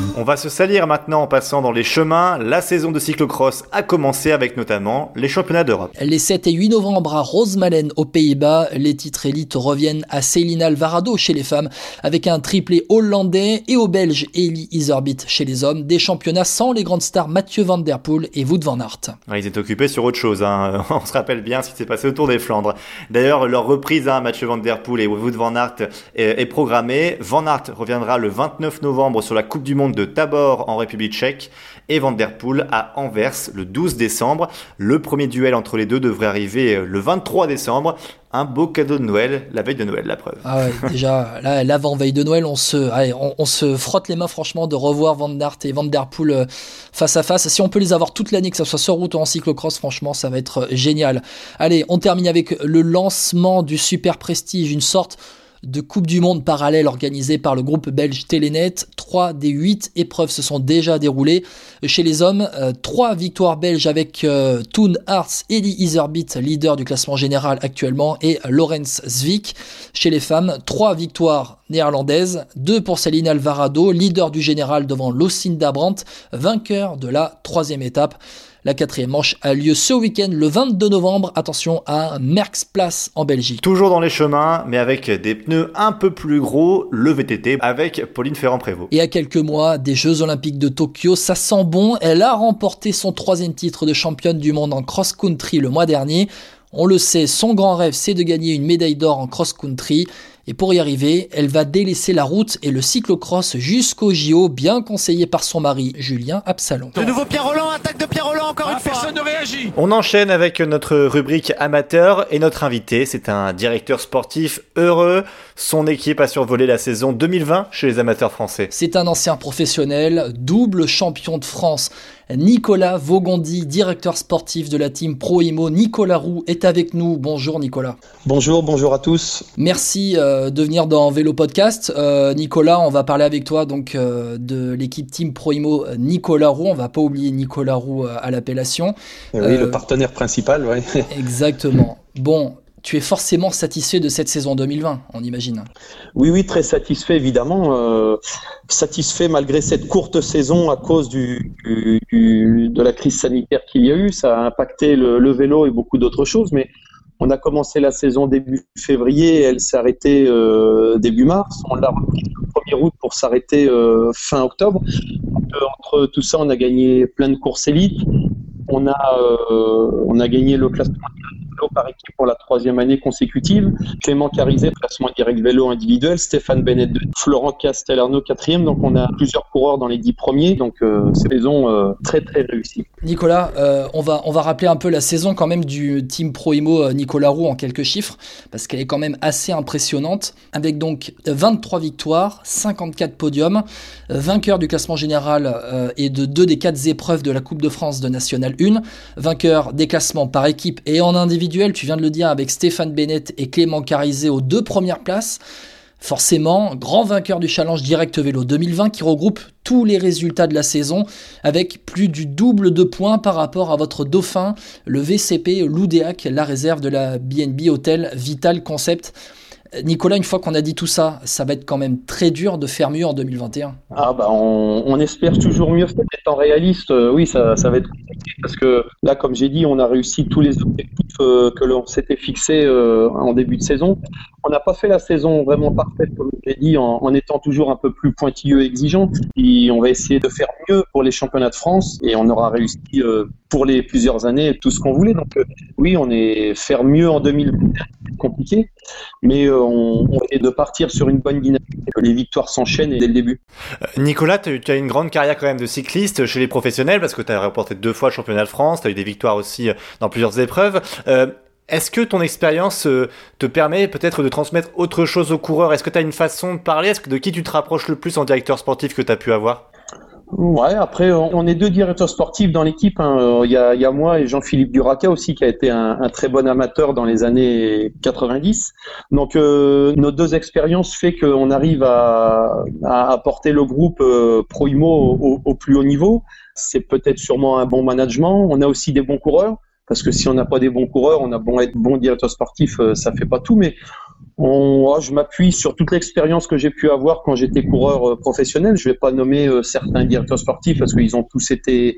gadou. On On va se salir maintenant en passant dans les chemins. La saison de cyclocross a commencé avec notamment les championnats d'Europe. Les sept et huit novembre à Rosmalen aux Pays-Bas, les titres élites reviennent à Céline Alvarado chez les femmes avec un triplé hollandais et aux Belges Elie Iserbeet chez les hommes. Des championnats sans les grandes stars Mathieu Van Der Poel et Wout van Aert. Ouais, ils étaient occupés sur autre chose, hein. On se rappelle bien ce qui s'est passé autour des Flandres. D'ailleurs, leur reprise, hein, Mathieu Van Der Poel et Wout van Aert est, est programmée. Van Aert reviendra le vingt-neuf novembre sur la Coupe du Monde de Tabor en République Tchèque et Van Der Poel à Anvers le douze décembre. Le premier duel entre les deux devrait arriver le vingt-trois décembre. Un beau cadeau de Noël, la veille de Noël, la preuve. Ah ouais, déjà, là, l'avant-veille de Noël, on se, allez, on, on se frotte les mains, franchement, de revoir Van Aert et Van Der Poel face à face. Si on peut les avoir toute l'année, que ce soit sur route ou en cyclocross, franchement, ça va être génial. Allez, on termine avec le lancement du Super Prestige, une sorte de Coupe du Monde parallèle organisée par le groupe belge Telenet. Trois des huit épreuves se sont déjà déroulées. Chez les hommes, euh, trois victoires belges avec euh, Toon Aerts, Elie Iserbeet, leader du classement général actuellement, et Laurens Zwick. Chez les femmes, trois victoires néerlandaises, deux pour Céline Alvarado, leader du général devant Lucinda Brandt, vainqueur de la troisième étape. La quatrième manche a lieu ce week-end, le vingt-deux novembre. Attention à Merckx-Place en Belgique. Toujours dans les chemins, mais avec des pneus un peu plus gros, le V T T avec Pauline Ferrand-Prévot. Et à quelques mois des Jeux Olympiques de Tokyo, ça sent bon. Elle a remporté son troisième titre de championne du monde en cross-country le mois dernier. On le sait, son grand rêve, c'est de gagner une médaille d'or en cross-country. Et pour y arriver, elle va délaisser la route et le cyclocross jusqu'au J O, bien conseillé par son mari, Julien Absalon. De nouveau Pierre Rolland, attaque de Pierre Rolland, encore ah, une fois. Personne ne réagit. On enchaîne avec notre rubrique amateur et notre invité, c'est un directeur sportif heureux. Son équipe a survolé la saison deux mille vingt chez les amateurs français. C'est un ancien professionnel, double champion de France. Nicolas Vaugondy, directeur sportif de la team Pro Imo. Nicolas Roux est avec nous. Bonjour Nicolas. Bonjour, bonjour à tous. Merci euh, de venir dans Vélo Podcast. Euh, Nicolas, on va parler avec toi donc euh, de l'équipe team Pro Imo Nicolas Roux. On ne va pas oublier Nicolas Roux euh, à l'appellation. Et oui, euh, le partenaire principal. Ouais. Exactement. Bon. Tu es forcément satisfait de cette saison deux mille vingt, on imagine. Oui, oui, très satisfait, évidemment. Euh, satisfait malgré cette courte saison à cause du, du, du, de la crise sanitaire qu'il y a eu. Ça a impacté le, le vélo et beaucoup d'autres choses. Mais on a commencé la saison début février. Elle s'est arrêtée euh, début mars. On l'a repris le premier août pour s'arrêter euh, fin octobre. Donc, euh, entre tout ça, on a gagné plein de courses élites. On a, euh, on a gagné le classement par équipe pour la troisième année consécutive. Clément Carizet, classement direct vélo individuel. Stéphane Bennett, deux. Florent Castelernau, quatrième. Donc on a plusieurs coureurs dans les dix premiers. Donc euh, c'est une saison euh, très très réussie. Nicolas, euh, on va on va rappeler un peu la saison quand même du team Pro Imo Nicolas Roux en quelques chiffres parce qu'elle est quand même assez impressionnante avec donc vingt-trois victoires, cinquante-quatre podiums, vainqueur du classement général euh, et de deux des quatre épreuves de la Coupe de France de National un, vainqueur des classements par équipe et en individuel. Tu viens de le dire avec Stéphane Bennett et Clément Carizet aux deux premières places. Forcément, grand vainqueur du challenge Direct Vélo deux mille vingt qui regroupe tous les résultats de la saison avec plus du double de points par rapport à votre dauphin, le V C P Loudéac, la réserve de la B N B Hôtel Vital Concept. Nicolas, une fois qu'on a dit tout ça, ça va être quand même très dur de faire mieux en deux mille vingt et un. Ah bah on, on espère toujours mieux, en étant réaliste. Euh, oui, ça, ça va être compliqué parce que là, comme j'ai dit, on a réussi tous les objectifs euh, que l'on s'était fixés euh, en début de saison. On n'a pas fait la saison vraiment parfaite, comme je l'ai dit, en, en étant toujours un peu plus pointilleux et exigeant. Et on va essayer de faire mieux pour les championnats de France et on aura réussi euh, pour les plusieurs années tout ce qu'on voulait. Donc euh, oui, on est faire mieux en deux mille vingt et un, c'est compliqué, mais euh, on, on est de partir sur une bonne dynamique, que les victoires s'enchaînent dès le début. Nicolas, tu as une grande carrière quand même de cycliste chez les professionnels parce que tu as remporté deux fois le championnat de France, tu as eu des victoires aussi dans plusieurs épreuves. Euh, est-ce que ton expérience te permet peut-être de transmettre autre chose aux coureurs? Est-ce que tu as une façon de parler? Est-ce que de qui tu te rapproches le plus en directeur sportif que tu as pu avoir? Ouais, après, on est deux directeurs sportifs dans l'équipe. Hein. Il y a, il y a moi et Jean-Philippe Duraca aussi, qui a été un, un très bon amateur dans les années quatre-vingt-dix. Donc, euh, nos deux expériences fait qu'on arrive à, à porter le groupe euh, Pro Imo au, au plus haut niveau. C'est peut-être sûrement un bon management. On a aussi des bons coureurs, parce que si on n'a pas des bons coureurs, on a bon être bon directeur sportif, euh, ça fait pas tout, mais On, je m'appuie sur toute l'expérience que j'ai pu avoir quand j'étais coureur professionnel. Je ne vais pas nommer certains directeurs sportifs parce qu'ils ont tous été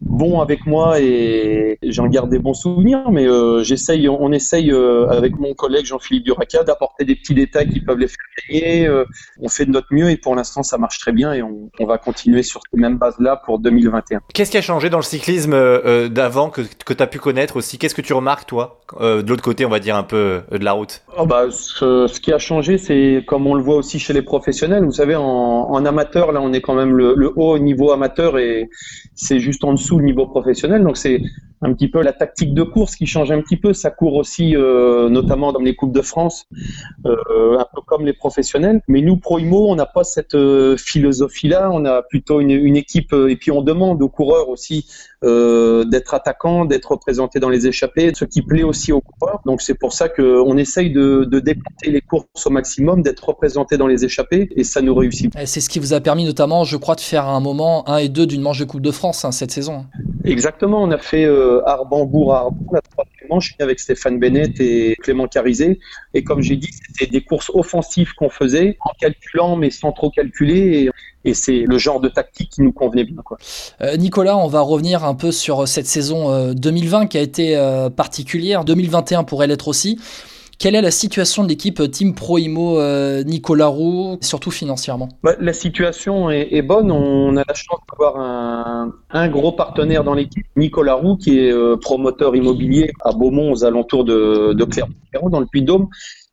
bons avec moi et j'en garde des bons souvenirs. Mais euh, j'essaye, on essaye euh, avec mon collègue Jean-Philippe Duraca d'apporter des petits détails qui peuvent les faire gagner. Euh, on fait de notre mieux et pour l'instant ça marche très bien et on, on va continuer sur ces mêmes bases-là pour deux mille vingt et un. Qu'est-ce qui a changé dans le cyclisme euh, d'avant que, que tu as pu connaître aussi ? Qu'est-ce que tu remarques toi ? Euh, de l'autre côté, on va dire un peu euh, de la route. Oh bah, ce, ce qui a changé, c'est comme on le voit aussi chez les professionnels. Vous savez, en, en amateur, là, on est quand même le, le haut niveau amateur et c'est juste en dessous le niveau professionnel. Donc, c'est un petit peu la tactique de course qui change un petit peu. Ça court aussi, euh, notamment dans les Coupes de France, euh, un peu comme les professionnels. Mais nous, Pro Imo, on n'a pas cette euh, philosophie-là. On a plutôt une, une équipe et puis on demande aux coureurs aussi Euh, d'être attaquant, d'être représenté dans les échappées, ce qui plaît aussi aux coureurs. Donc c'est pour ça qu'on essaye de, de décanter les courses au maximum, d'être représenté dans les échappées et ça nous réussit. Et c'est ce qui vous a permis notamment, je crois, de faire un moment un et deux d'une manche de Coupe de France hein, cette saison. Exactement, on a fait euh, Arban-Bourg-Arban, la troisième manche avec Stéphane Bennett et Clément Carizé. Et comme j'ai dit, c'était des courses offensives qu'on faisait en calculant mais sans trop calculer. Et... Et c'est le genre de tactique qui nous convenait bien, quoi. Euh, Nicolas, on va revenir un peu sur cette saison euh, deux mille vingt qui a été euh, particulière. deux mille vingt et un pourrait l'être aussi. Quelle est la situation de l'équipe Team Pro Imo euh, Nicolas Roux, surtout financièrement ? Bah, la situation est, est bonne. On a la chance d'avoir un, un gros partenaire dans l'équipe, Nicolas Roux, qui est euh, promoteur immobilier à Beaumont, aux alentours de, de Clermont-Ferrand, dans le Puy-de-Dôme.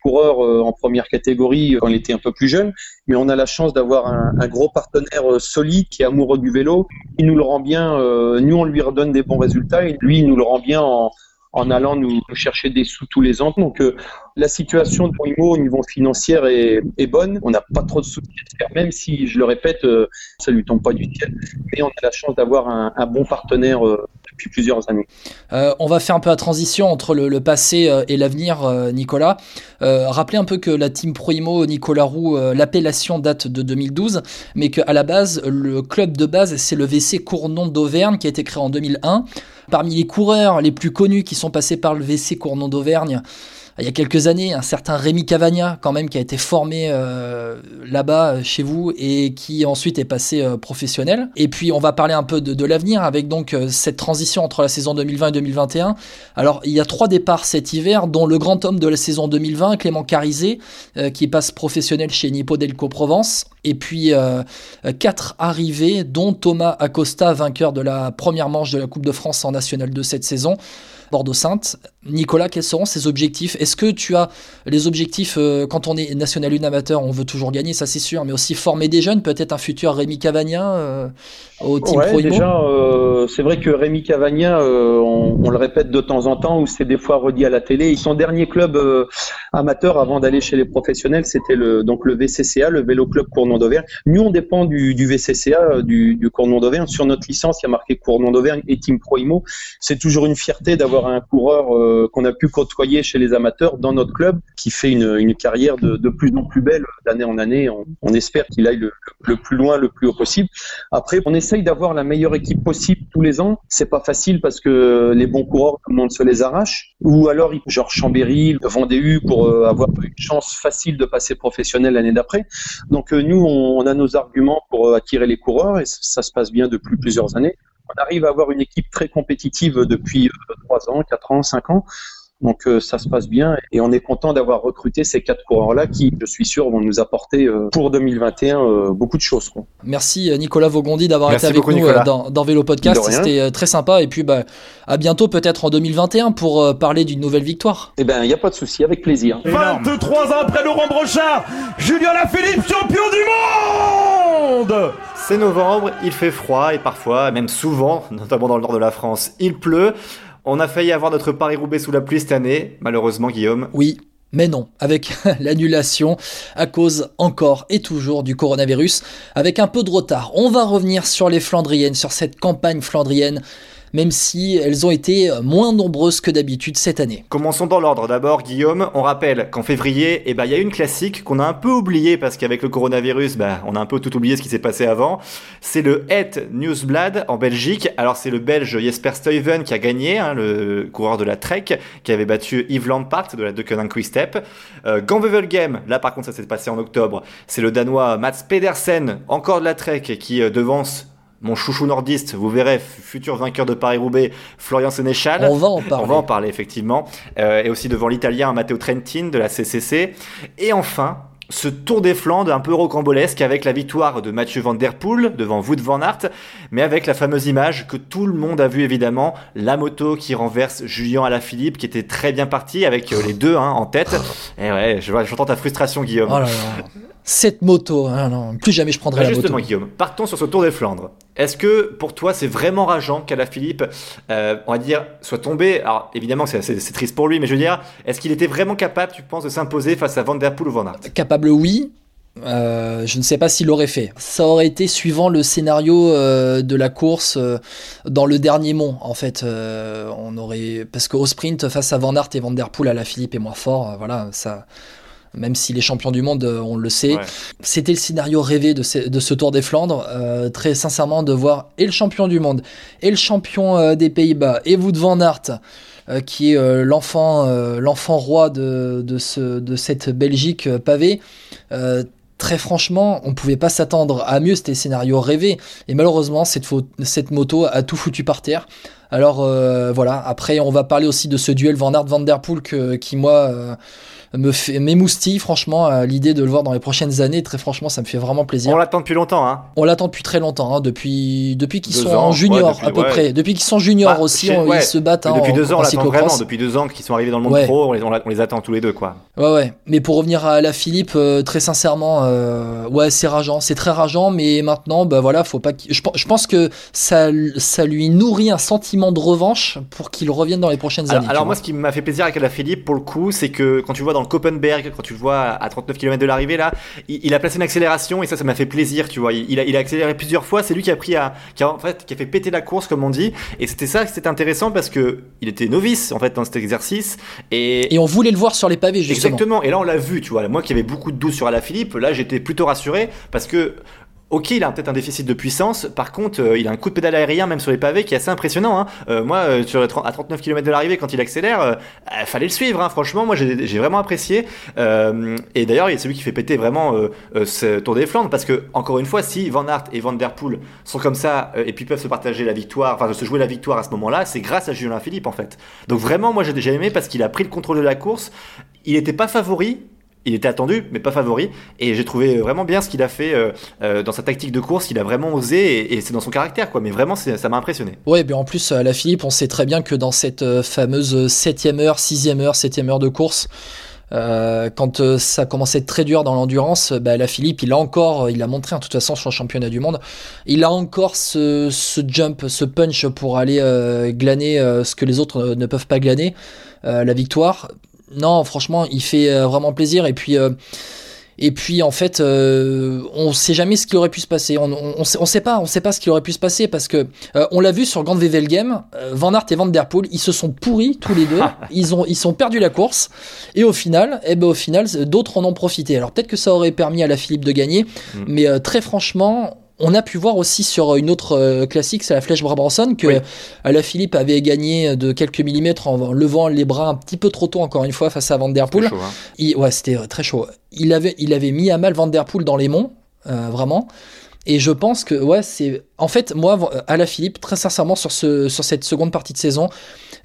Coureur en première catégorie quand il était un peu plus jeune, mais on a la chance d'avoir un, un gros partenaire solide qui est amoureux du vélo. Il nous le rend bien, euh, nous on lui redonne des bons résultats et lui il nous le rend bien en, en allant nous chercher des sous tous les ans. Donc euh, la situation de Pro Imo au niveau financier est, est bonne. On n'a pas trop de soutien à faire, même si, je le répète, euh, ça ne lui tombe pas du ciel. Mais on a la chance d'avoir un, un bon partenaire euh, depuis plusieurs années. Euh, on va faire un peu la transition entre le, le passé euh, et l'avenir, euh, Nicolas. Euh, rappelez un peu que la team Pro Imo, Nicolas Roux, euh, l'appellation date de deux mille douze, mais qu'à la base, le club de base, c'est le V C Cournon d'Auvergne qui a été créé en deux mille un. Parmi les coureurs les plus connus qui sont passés par le V C Cournon d'Auvergne, il y a quelques années, un certain Rémi Cavagna, quand même, qui a été formé euh, là-bas, chez vous, et qui ensuite est passé euh, professionnel. Et puis, on va parler un peu de, de l'avenir, avec donc euh, cette transition entre la saison deux mille vingt et deux mille vingt et un. Alors, il y a trois départs cet hiver, dont le grand homme de la saison deux mille vingt, Clément Carizé, euh, qui passe professionnel chez Nippo Delco Provence. Et puis, euh, quatre arrivées, dont Thomas Acosta, vainqueur de la première manche de la Coupe de France en National deux cette saison. Bordeaux-Saintes. Nicolas, quels seront ses objectifs ? Est-ce que tu as les objectifs, euh, quand on est National un amateur, on veut toujours gagner, ça c'est sûr, mais aussi former des jeunes, peut-être un futur Rémi Cavagna euh, au Team ouais, Pro Imo ? Déjà, euh, c'est vrai que Rémi Cavagna, euh, on, on le répète de temps en temps, ou c'est des fois redit à la télé, son dernier club euh, amateur avant d'aller chez les professionnels, c'était le, donc le V C C A, le Vélo Club Cournon d'Auvergne. Nous, on dépend du, du V C C A, du, du Cournon d'Auvergne. Sur notre licence, il y a marqué Cournon d'Auvergne et Team Pro Imo. C'est toujours une fierté d'avoir un coureur euh, qu'on a pu côtoyer chez les amateurs dans notre club qui fait une, une carrière de, de plus en plus belle d'année en année. On, on espère qu'il aille le, le plus loin, le plus haut possible. Après, on essaye d'avoir la meilleure équipe possible tous les ans. C'est pas facile parce que les bons coureurs, tout le monde se les arrache. Ou alors, genre Chambéry, Vendée-U pour euh, avoir une chance facile de passer professionnel l'année d'après. Donc euh, nous, on, on a nos arguments pour euh, attirer les coureurs et ça, ça se passe bien depuis plusieurs années. On arrive à avoir une équipe très compétitive depuis trois ans, quatre ans, cinq ans. Donc euh, ça se passe bien et on est content d'avoir recruté ces quatre coureurs-là qui, je suis sûr, vont nous apporter euh, pour deux mille vingt et un euh, beaucoup de choses. Quoi. Merci Nicolas Vaugondi d'avoir Merci été avec beaucoup, nous euh, dans, dans Vélo Podcast, c'était euh, très sympa et puis bah, à bientôt peut-être en deux mille vingt et un pour euh, parler d'une nouvelle victoire. Eh bien il n'y a pas de souci, avec plaisir. Énorme. vingt-trois ans après Laurent Brochard, Julien Alaphilippe champion du monde. C'est novembre, il fait froid et parfois, même souvent, notamment dans le nord de la France, il pleut. On a failli avoir notre Paris-Roubaix sous la pluie cette année, malheureusement Guillaume. Oui, mais non, avec l'annulation à cause encore et toujours du coronavirus, avec un peu de retard. On va revenir sur les Flandriennes, sur cette campagne flandrienne. même si elles ont été moins nombreuses que d'habitude cette année. Commençons dans l'ordre. D'abord, Guillaume, on rappelle qu'en février, eh ben, y a une classique qu'on a un peu oubliée parce qu'avec le coronavirus, bah, on a un peu tout oublié ce qui s'est passé avant. C'est le Het Nieuwsblad en Belgique. Alors, c'est le Belge Jesper Stuyven qui a gagné, hein, le coureur de la Trek, qui avait battu Yves Lampaert de la Deceuninck-Quick-Step. Euh, Gent-Wevelgem, là par contre, ça s'est passé en octobre. C'est le Danois Mats Pedersen, encore de la Trek, qui euh, devance mon chouchou nordiste, vous verrez, futur vainqueur de Paris-Roubaix, Florian Sénéchal. On va en parler. On va en parler, effectivement. Euh, et aussi devant l'Italien Matteo Trentin de la C C C. Et enfin, ce Tour des Flandres un peu rocambolesque avec la victoire de Mathieu Van Der Poel devant Wout Van Aert, mais avec la fameuse image que tout le monde a vue évidemment, la moto qui renverse Julien Alaphilippe qui était très bien parti avec euh, les deux hein, en tête. Et ouais, je, j'entends ta frustration, Guillaume. Oh là là. Cette moto, hein, non, plus jamais je prendrai bah la moto. Justement, Guillaume, partons sur ce Tour des Flandres. Est-ce que pour toi c'est vraiment rageant qu'Alaphilippe, euh, on va dire, soit tombé? Alors évidemment c'est, c'est, c'est triste pour lui, mais je veux dire, est-ce qu'il était vraiment capable, tu penses, de s'imposer face à Van Der Poel ou Van Aert? Capable, oui. Euh, je ne sais pas s'il l'aurait fait. Ça aurait été suivant le scénario euh, de la course euh, dans le dernier mont. En fait, euh, on aurait, parce qu'au sprint face à Van Aert et Van Der Poel, Alaphilippe est moins fort. Euh, voilà, ça. Même s'il est champion du monde, on le sait. Ouais. C'était le scénario rêvé de ce, de ce Tour des Flandres. Euh, très sincèrement, de voir et le champion du monde, et le champion euh, des Pays-Bas, et Wout Van Aert, euh, qui est euh, l'enfant, euh, l'enfant roi de, de, ce, de cette Belgique euh, pavée. Euh, très franchement, on ne pouvait pas s'attendre à mieux. C'était le scénario rêvé. Et malheureusement, cette, faute, cette moto a tout foutu par terre. Alors euh, voilà, après on va parler aussi de ce duel Van Aert-Van Der Poel que, qui moi euh, me fait, m'émoustille franchement à l'idée de le voir dans les prochaines années. Très franchement, ça me fait vraiment plaisir. On l'attend depuis longtemps, hein. On l'attend depuis très longtemps, hein, depuis depuis qu'ils deux sont ans, juniors ouais, depuis, à peu ouais. près. Depuis qu'ils sont juniors bah, aussi, chez, on, ouais. ils se battent. Hein, depuis en, deux ans, on l'attend vraiment. Depuis deux ans qu'ils sont arrivés dans le monde ouais. pro, on les, on, on les attend tous les deux, quoi. Ouais, ouais. Mais pour revenir à Alaphilippe, euh, très sincèrement, euh, ouais, c'est rageant, c'est très rageant. Mais maintenant, bah voilà, faut pas. Qu'il... Je, je pense que ça ça lui nourrit un sentiment de revanche pour qu'il revienne dans les prochaines alors, années. Alors moi, ce qui m'a fait plaisir avec Alaphilippe, pour le coup, c'est que quand tu vois dans le Copenberg, quand tu le vois à trente-neuf kilomètres de l'arrivée, là, il, il a placé une accélération et ça, ça m'a fait plaisir, tu vois. Il, il, a, il a accéléré plusieurs fois. C'est lui qui a pris, à, qui a en fait, qui a fait péter la course, comme on dit. Et c'était ça, c'était intéressant parce que il était novice en fait dans cet exercice. Et, et on voulait le voir sur les pavés, justement. Exactement. Et là, on l'a vu, tu vois. Moi, qui avais beaucoup de doutes sur Alaphilippe, là, j'étais plutôt rassuré parce que. Ok, il a peut-être un déficit de puissance, par contre, euh, il a un coup de pédale aérien, même sur les pavés, qui est assez impressionnant. Hein. Euh, moi, euh, sur les trente, à trente-neuf kilomètres de l'arrivée, quand il accélère, euh, euh, fallait le suivre. Hein. Franchement, moi, j'ai, j'ai vraiment apprécié. Euh, et d'ailleurs, il est celui qui fait péter vraiment euh, euh, ce Tour des Flandres, parce que, encore une fois, si Van Aert et Van Der Poel sont comme ça, euh, et puis peuvent se partager la victoire, enfin, se jouer la victoire à ce moment-là, c'est grâce à Julien Alaphilippe, en fait. Donc vraiment, moi, j'ai déjà aimé, parce qu'il a pris le contrôle de la course. Il n'était pas favori. Il était attendu, mais pas favori. Et j'ai trouvé vraiment bien ce qu'il a fait euh, euh, dans sa tactique de course. Il a vraiment osé et, et c'est dans son caractère, quoi. Mais vraiment, c'est, ça m'a impressionné. Ouais, bien en plus, à Alaphilippe, on sait très bien que dans cette euh, fameuse septième heure, sixième heure, septième heure de course, euh, quand euh, ça commençait à être très dur dans l'endurance, bah, Alaphilippe, il a encore, il a montré, hein, de toute façon, sur le championnat du monde, il a encore ce, ce jump, ce punch pour aller euh, glaner euh, ce que les autres ne peuvent pas glaner, euh, la victoire. Non, franchement, il fait euh, vraiment plaisir. Et puis, euh, et puis en fait, euh, on ne sait jamais ce qui aurait pu se passer. On ne on, on sait, on sait pas, on sait pas ce qui aurait pu se passer parce que euh, on l'a vu sur Gent-Wevelgem, euh, Van Aert et Van Der Poel, ils se sont pourris tous les deux. Ils ont, ils ont perdu la course. Et au final, eh ben, au final, d'autres en ont profité. Alors peut-être que ça aurait permis à Alaphilippe de gagner, mmh. mais euh, très franchement. On a pu voir aussi sur une autre classique, c'est la Flèche Brabançonne, que oui. Alaphilippe avait gagné de quelques millimètres en levant les bras un petit peu trop tôt, encore une fois, face à Van Der Poel. C'était chaud, hein. il, ouais, c'était très chaud. Il avait, il avait mis à mal Van Der Poel dans les monts, euh, vraiment. Et je pense que, ouais, c'est. En fait, moi, Alaphilippe, très sincèrement, sur, ce, sur cette seconde partie de saison,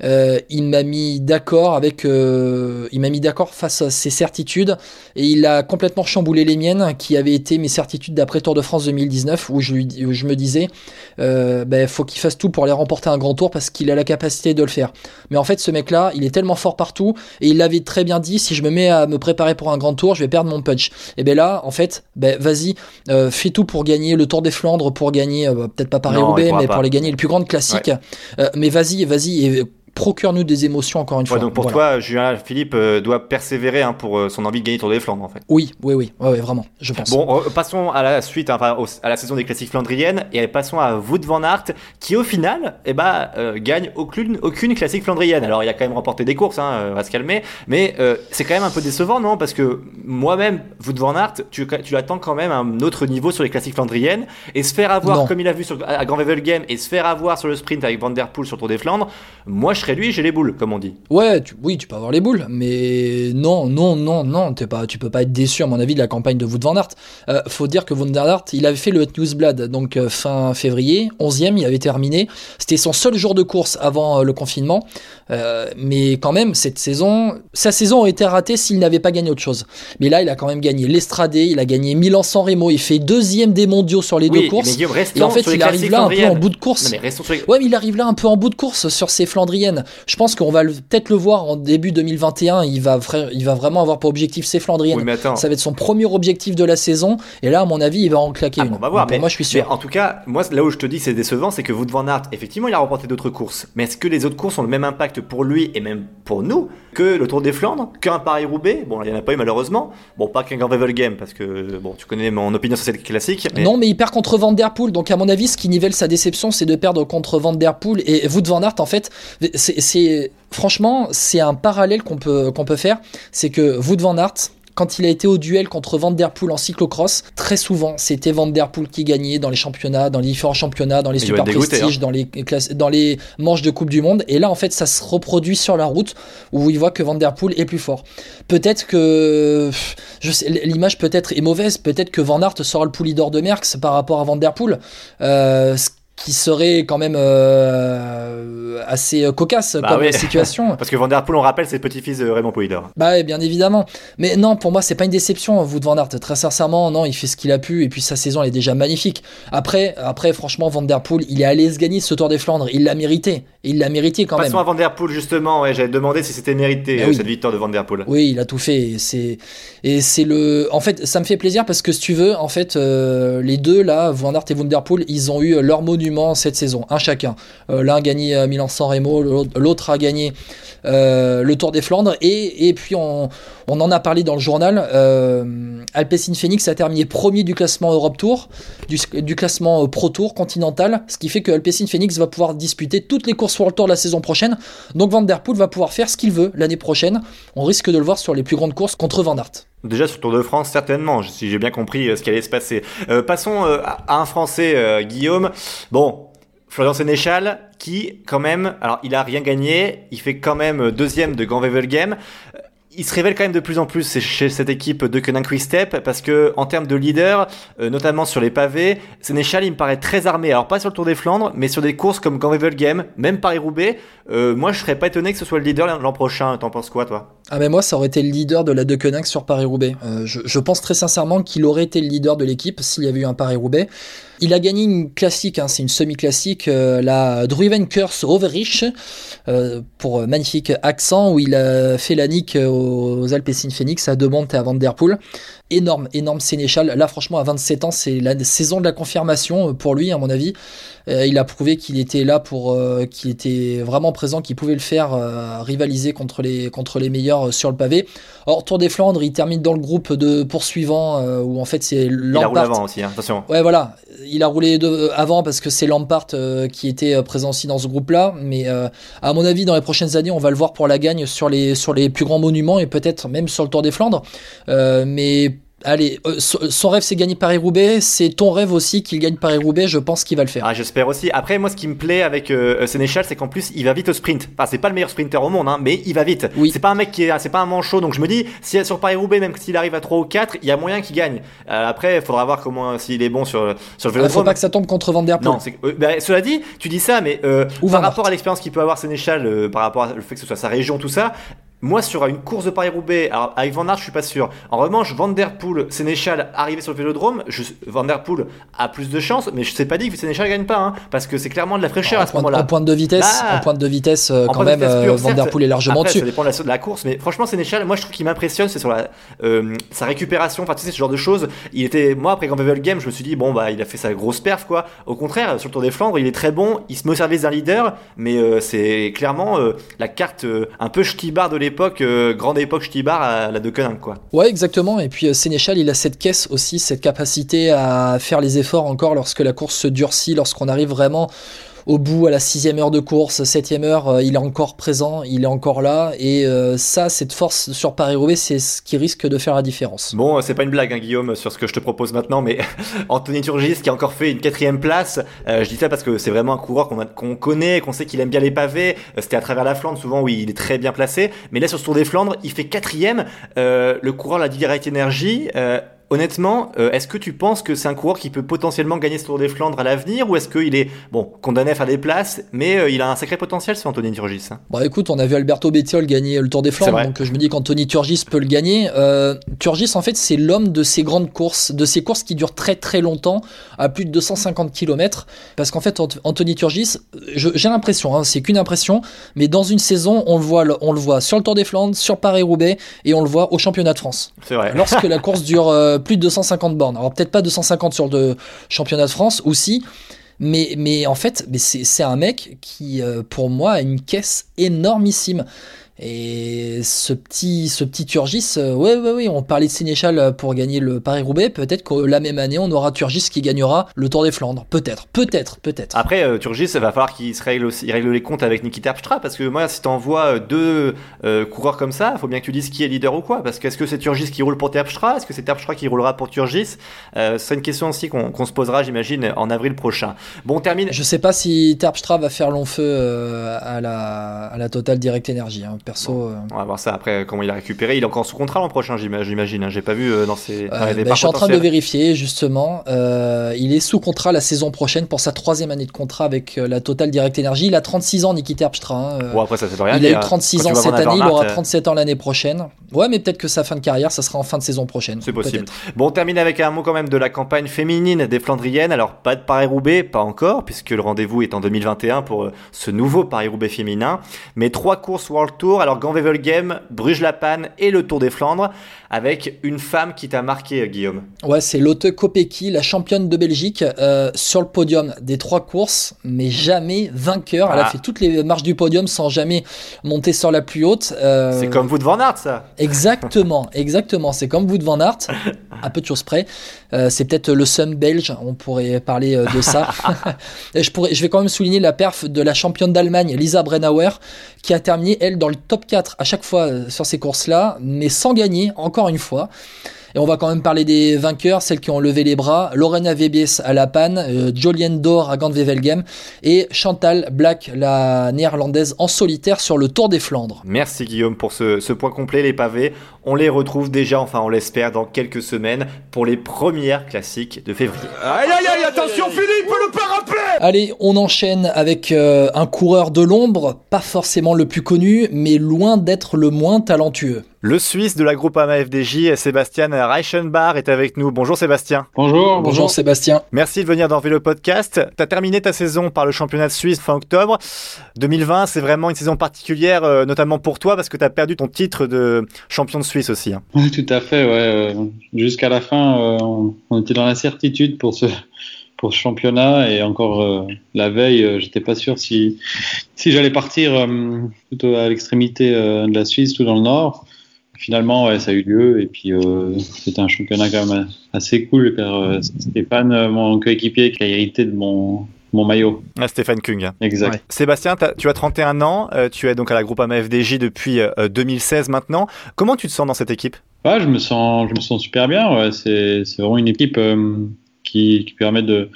euh, il m'a mis d'accord avec. Euh, il m'a mis d'accord face à ses certitudes. Et il a complètement chamboulé les miennes, qui avaient été mes certitudes d'après Tour de France deux mille dix-neuf, où je, où je me disais, euh, ben, faut qu'il fasse tout pour aller remporter un grand tour, parce qu'il a la capacité de le faire. Mais en fait, ce mec-là, il est tellement fort partout. Et il l'avait très bien dit, si je me mets à me préparer pour un grand tour, je vais perdre mon punch. Et bien là, en fait, ben, vas-y, euh, fais tout pour gagner le Tour des Flandres, pour gagner, euh, peut-être pas Paris-Roubaix, mais pas. Pour les gagner, les plus grandes classiques. Ouais. Euh, mais vas-y, vas-y, et procure-nous des émotions encore une ouais, fois. Donc pour voilà. toi, Julien Alaphilippe euh, doit persévérer hein, pour euh, son envie de gagner le Tour des Flandres en fait. Oui, oui, oui, ouais, ouais, vraiment, je pense. Bon, euh, passons à la suite, hein, enfin, au, à la saison des classiques flandriennes et passons à Wout van Aert qui au final, eh ben, euh, gagne aucune, aucune classique flandrienne. Alors il a quand même remporté des courses, hein, on va se calmer, mais euh, c'est quand même un peu décevant, non? Parce que moi-même, Wout van Aert, tu, tu l'attends quand même à un autre niveau sur les classiques flandriennes et se faire avoir non. comme il a vu sur, à, à Gent-Wevelgem et se faire avoir sur le sprint avec Van Der Poel sur le Tour des Flandres, moi je serais lui, j'ai les boules, comme on dit. Ouais, tu, oui, tu peux avoir les boules, mais non, non, non, non, t'es pas, tu peux pas être déçu, à mon avis, de la campagne de Wout van Aert. Euh, faut dire que Wout van Aert, il avait fait le Het Nieuwsblad, donc euh, fin février, onzième, il avait terminé. C'était son seul jour de course avant euh, le confinement, euh, mais quand même, cette saison, sa saison aurait été ratée s'il n'avait pas gagné autre chose. Mais là, il a quand même gagné l'Estrade, il a gagné Milan-San Remo, il fait deuxième des mondiaux sur les oui, deux courses. Et en fait, il arrive là un peu en bout de course. Non, mais les... Ouais, mais il arrive là un peu en bout de course sur ses Flandriennes. Je pense qu'on va le, peut-être le voir en début deux mille vingt et un, il va, il va vraiment avoir pour objectif ses Flandriennes. Oui, ça va être son premier objectif de la saison et là à mon avis il va en claquer ah, une. On va voir, mais, moi je suis sûr. En tout cas, moi là où je te dis que c'est décevant, c'est que Wout van Aert, effectivement il a remporté d'autres courses, mais est-ce que les autres courses ont le même impact pour lui et même pour nous que le Tour des Flandres, qu'un Paris-Roubaix? Bon, il n'y en a pas eu malheureusement, bon pas qu'un Gent-Wevelgem parce que bon tu connais mon opinion sur cette classique. Mais... Non mais il perd contre Van Der Poel, donc à mon avis ce qui nivelle sa déception c'est de perdre contre Van Der Poel et Wout van Aert en fait. C'est, c'est, franchement, c'est un parallèle qu'on peut, qu'on peut faire, c'est que Wout van Aert, quand il a été au duel contre Van Der Poel en cyclocross, très souvent, c'était Van Der Poel qui gagnait dans les championnats, dans les différents championnats, dans les super prestiges, hein. dans, les classes, dans les manches de Coupe du Monde. Et là, en fait, ça se reproduit sur la route où il voit que Van Der Poel est plus fort. Peut-être que, je sais, l'image peut-être est mauvaise, peut-être que Van Aert sera le Poulidor de Merckx par rapport à Van Der Poel. Euh, qui serait quand même euh, assez cocasse bah comme oui. situation. Parce que Van Der Poel, on rappelle, c'est le petit-fils de Raymond Poulidor. Bah oui, bien évidemment. Mais non, pour moi, c'est pas une déception, Wout van Aert. Très sincèrement, non, il fait ce qu'il a pu, et puis sa saison, elle est déjà magnifique. Après, après franchement, Van Der Poel, il est allé se gagner ce Tour des Flandres. Il l'a mérité. Il l'a mérité quand Passons même. Passons à Van Der Poel, justement. Ouais, j'avais demandé si c'était mérité, eh oui. cette victoire de Van Der Poel. Oui, il a tout fait. Et c'est... et c'est le... En fait, ça me fait plaisir, parce que si tu veux, en fait, euh, les deux, là, Van Aert et Van Der Poel, ils ont eu leur monument cette saison, un chacun. Euh, l'un a gagné euh, Milan-San Remo, l'autre, l'autre a gagné euh, le Tour des Flandres et, et puis on, on en a parlé dans le journal. Euh, Alpecin Phoenix a terminé premier du classement Europe Tour, du, du classement Pro Tour continental, ce qui fait que Alpecin Phoenix va pouvoir disputer toutes les courses World Tour de la saison prochaine. Donc Van Der Poel va pouvoir faire ce qu'il veut l'année prochaine. On risque de le voir sur les plus grandes courses contre Van Aert. Déjà sur le Tour de France, certainement, si j'ai bien compris euh, ce qui allait se passer. Euh, passons euh, à un Français, euh, Guillaume. Bon, Florian Sénéchal, qui quand même, alors il a rien gagné, il fait quand même deuxième de Gent-Wevelgem. Il se révèle quand même de plus en plus chez cette équipe de Deceuninck-Quick-Step parce que en termes de leader, euh, notamment sur les pavés, Sénéchal il me paraît très armé. Alors pas sur le Tour des Flandres, mais sur des courses comme Gent-Wevelgem, même Paris-Roubaix. Euh, moi, je serais pas étonné que ce soit le leader l'an prochain. T'en penses quoi, toi ? Ah mais moi, ça aurait été le leader de la Deceuninck sur Paris-Roubaix. Euh, je, je pense très sincèrement qu'il aurait été le leader de l'équipe s'il y avait eu un Paris-Roubaix. Il a gagné une classique, hein, c'est une semi-classique, euh, la Druivenkers Overijse, euh, pour magnifique accent, où il a fait la nique aux Alpecin Phoenix, à De Monte et à Van Der Poel. Énorme, énorme Sénéchal. Là, franchement, à vingt-sept ans, c'est la saison de la confirmation pour lui, à mon avis. Euh, il a prouvé qu'il était là pour, euh, qu'il était vraiment présent, qu'il pouvait le faire euh, rivaliser contre les, contre les meilleurs euh, sur le pavé. Or, Tour des Flandres, il termine dans le groupe de poursuivants, euh, où en fait, c'est Lampart. Il a roulé avant aussi, hein, attention. Ouais, voilà. Il a roulé de, avant parce que c'est Lampart euh, qui était présent aussi dans ce groupe-là, mais euh, à mon avis, dans les prochaines années, on va le voir pour la gagne sur les, sur les plus grands monuments et peut-être même sur le Tour des Flandres. Euh, mais allez, euh, son rêve c'est gagner Paris-Roubaix, c'est ton rêve aussi qu'il gagne Paris-Roubaix, je pense qu'il va le faire. Ah, j'espère aussi. Après, moi ce qui me plaît avec euh, Sénéchal, c'est qu'en plus il va vite au sprint. Enfin, c'est pas le meilleur sprinter au monde, hein, mais il va vite. Oui. C'est pas un mec qui est, c'est pas un manchot, donc je me dis, si sur Paris-Roubaix, même s'il arrive à trois ou quatre, il y a moyen qu'il gagne. Euh, après, il faudra voir comment, s'il est bon sur, sur le vélo. Il faut pas que ça tombe contre Van Der Poel. Non, c'est, euh, bah, cela dit, tu dis ça, mais euh, par rapport à l'expérience qu'il peut avoir Sénéchal, euh, par rapport au fait que ce soit sa région, tout ça. Moi, sur une course de Paris-Roubaix, alors avec Van Aert, je suis pas sûr. En revanche, Van Der Poel, Sénéchal, arrivé sur le Vélodrome, je, Van Der Poel a plus de chances, mais je ne sais pas dire que Sénéchal gagne pas, hein, parce que c'est clairement de la fraîcheur alors, à ce point, moment-là. En pointe de vitesse, Là, en pointe de vitesse, euh, quand même, vitesse pure, Van Der Poel est largement après, dessus. Ça dépend de la, de la course, mais franchement, Sénéchal, moi, je trouve qu'il m'impressionne, c'est sur la, euh, sa récupération, enfin, tu sais, ce genre de choses. Il était, moi, après Grand Game, je me suis dit, bon, bah, il a fait sa grosse perf, quoi. Au contraire, sur le Tour des Flandres, il est très bon, il se met au service d'un leader, mais euh, c'est clairement euh, la carte euh, un peu Schtibar de l'époque. Époque, euh, grande époque Stibar à la Deceuninck, quoi. Ouais, exactement. Et puis euh, Sénéchal, il a cette caisse aussi, cette capacité à faire les efforts encore lorsque la course se durcit, lorsqu'on arrive vraiment au bout, à la sixième heure de course, septième heure, euh, il est encore présent, il est encore là. Et euh, ça, cette force sur Paris-Roubaix, c'est ce qui risque de faire la différence. Bon, c'est pas une blague, hein, Guillaume, sur ce que je te propose maintenant, mais Anthony Turgis qui a encore fait une quatrième place. Euh, je dis ça parce que c'est vraiment un coureur qu'on, a, qu'on connaît, qu'on sait qu'il aime bien les pavés. Euh, c'était à travers la Flandre, souvent, où il est très bien placé. Mais là, sur ce Tour des Flandres, il fait quatrième. Euh, le coureur, la Direct Energy. Euh, Honnêtement, euh, est-ce que tu penses que c'est un coureur qui peut potentiellement gagner ce Tour des Flandres à l'avenir, ou est-ce qu'il est bon condamné à faire des places, mais euh, il a un sacré potentiel, ce Anthony Turgis, hein. Bon, écoute, on a vu Alberto Bettiol gagner le Tour des Flandres, donc je me dis qu'Anthony Turgis peut le gagner. Euh, Turgis, en fait, c'est l'homme de ces grandes courses, de ces courses qui durent très très longtemps, à plus de deux cent cinquante kilomètres, parce qu'en fait, Anthony Turgis, je, j'ai l'impression, hein, c'est qu'une impression, mais dans une saison, on le voit, on le voit sur le Tour des Flandres, sur Paris-Roubaix, et on le voit au Championnat de France. C'est vrai. Lorsque la course dure euh, plus de deux cent cinquante bornes. Alors peut-être pas deux cent cinquante sur le championnat de France aussi, mais, mais en fait, mais c'est, c'est un mec qui, pour moi, a une caisse énormissime. Et ce petit, ce petit Turgis, ouais, ouais, ouais, on parlait de Sénéchal pour gagner le Paris-Roubaix. Peut-être que la même année, on aura Turgis qui gagnera le Tour des Flandres. Peut-être, peut-être, peut-être. Après, euh, Turgis, il va falloir qu'il se règle, aussi, il règle les comptes avec Nikita Terpstra, parce que moi, si t'envoies deux euh, coureurs comme ça, faut bien que tu dises qui est leader ou quoi. Parce que est-ce que c'est Turgis qui roule pour Terpstra? Est-ce que c'est Terpstra qui roulera pour Turgis? euh, C'est une question aussi qu'on, qu'on se posera, j'imagine, en avril prochain. Bon, on termine. Je sais pas si Terpstra va faire long feu euh, à la, à la Total Direct Energy. Hein. Perso, bon, euh... on va voir ça après comment il a récupéré. Il est encore sous contrat l'an prochain, j'imagine. J'ai pas vu dans ses. Dans euh, bah, je suis en train de vérifier justement. Euh, il est sous contrat la saison prochaine pour sa troisième année de contrat avec la Total Direct Energy. Il a trente-six ans, Niki Terpstra. Hein. Bon, après ça, ça doit rien il dire. Il a eu trente-six ans cette année. Il aura trente-sept ans l'année prochaine. Ouais, mais peut-être que sa fin de carrière, ça sera en fin de saison prochaine. C'est possible. Peut-être. Bon, on termine avec un mot quand même de la campagne féminine des Flandriennes. Alors pas de Paris-Roubaix, pas encore, puisque le rendez-vous est en deux mille vingt et un pour ce nouveau Paris-Roubaix féminin. Mais trois courses World Tour. Alors, Gent-Wevelgem, Bruges-la-Panne et le Tour des Flandres, avec une femme qui t'a marqué, Guillaume. Ouais, c'est Lotte Kopecky, la championne de Belgique, euh, sur le podium des trois courses, mais jamais vainqueur. Ah. Elle a fait toutes les marches du podium sans jamais monter sur la plus haute. Euh... C'est comme Wout van Aert, ça. Exactement, exactement. C'est comme Wout van Aert, à peu de choses près. Euh, c'est peut-être le seum belge, on pourrait parler de ça. je, pourrais, je vais quand même souligner la perf de la championne d'Allemagne, Lisa Brennauer, qui a terminé, elle, dans le top quatre à chaque fois sur ces courses-là, mais sans gagner, encore une fois. Et on va quand même parler des vainqueurs, celles qui ont levé les bras. Lorena Vebies à la Panne, euh, Jolien Dor à Gent-Wevelgem et Chantal Black, la néerlandaise, en solitaire sur le Tour des Flandres. Merci Guillaume pour ce, ce point complet. Les pavés, on les retrouve déjà, enfin on l'espère, dans quelques semaines pour les premières classiques de février. Aïe aïe aïe, attention Philippe, le parapluie. Allez, on enchaîne avec euh, un coureur de l'ombre, pas forcément le plus connu, mais loin d'être le moins talentueux. Le Suisse de la Groupama F D J, Sébastien Reichenbach, est avec nous. Bonjour Sébastien. Bonjour. Bonjour, bonjour Sébastien. Merci de venir dans Vélo Podcast. Tu as terminé ta saison par le championnat de Suisse fin octobre. deux mille vingt, c'est vraiment une saison particulière, euh, notamment pour toi, parce que tu as perdu ton titre de champion de Suisse aussi. Hein. Oui, tout à fait. Ouais. Euh, jusqu'à la fin, euh, on, on était dans l'incertitude pour ce... pour ce championnat, et encore euh, la veille, euh, j'étais pas sûr si si j'allais partir euh, plutôt à l'extrémité euh, de la Suisse ou dans le nord. Finalement, ouais, ça a eu lieu, et puis euh, c'était un championnat quand même assez cool, car euh, Stéphane, euh, mon coéquipier, qui a hérité de mon mon maillot. Ah, Stefan Küng. Exact. Ouais. Sébastien, tu as trente et un ans, euh, tu es donc à la Groupama F D J depuis euh, deux mille seize maintenant. Comment tu te sens dans cette équipe ? Ouais, je me sens je me sens super bien. Ouais. C'est c'est vraiment une équipe. Euh, Qui, qui permet de,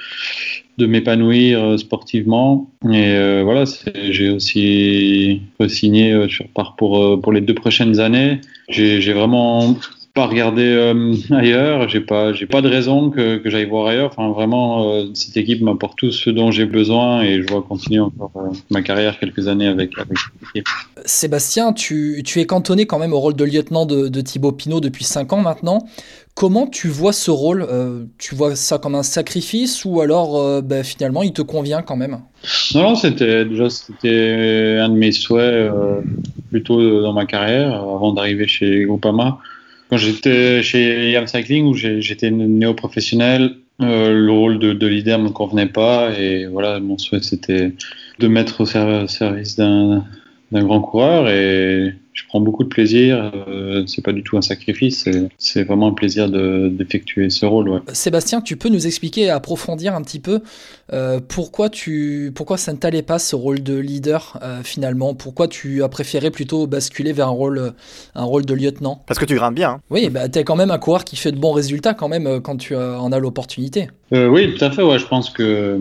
de m'épanouir euh, sportivement. Et euh, voilà, c'est, j'ai aussi signé euh, sur, pour, euh, pour les deux prochaines années. J'ai, j'ai vraiment pas regardé euh, ailleurs, j'ai pas, j'ai pas de raison que, que j'aille voir ailleurs. Enfin, vraiment, euh, cette équipe m'apporte tout ce dont j'ai besoin et je vois continuer encore euh, ma carrière quelques années avec, avec cette équipe. Sébastien, tu, tu es cantonné quand même au rôle de lieutenant de, de Thibaut Pinot depuis cinq ans maintenant. Comment tu vois ce rôle ? euh, Tu vois ça comme un sacrifice ou alors euh, bah, finalement il te convient quand même ? Non, non, c'était déjà c'était un de mes souhaits euh, plutôt dans ma carrière avant d'arriver chez Groupama. Quand j'étais chez Yam Cycling où j'étais néo-professionnel, euh, le rôle de, de leader ne me convenait pas et voilà, mon souhait c'était de mettre au service d'un, d'un grand coureur et je prends beaucoup de plaisir, euh, c'est pas du tout un sacrifice, c'est, c'est vraiment un plaisir de, d'effectuer ce rôle. Ouais. Sébastien, tu peux nous expliquer, approfondir un petit peu euh, pourquoi, tu, pourquoi ça ne t'allait pas ce rôle de leader euh, finalement ? Pourquoi tu as préféré plutôt basculer vers un rôle, un rôle de lieutenant ? Parce que tu grimpes bien. Hein. Oui, bah, t'es quand même un coureur qui fait de bons résultats quand même quand tu en as l'opportunité. Euh, oui, tout à fait, ouais, je pense que euh,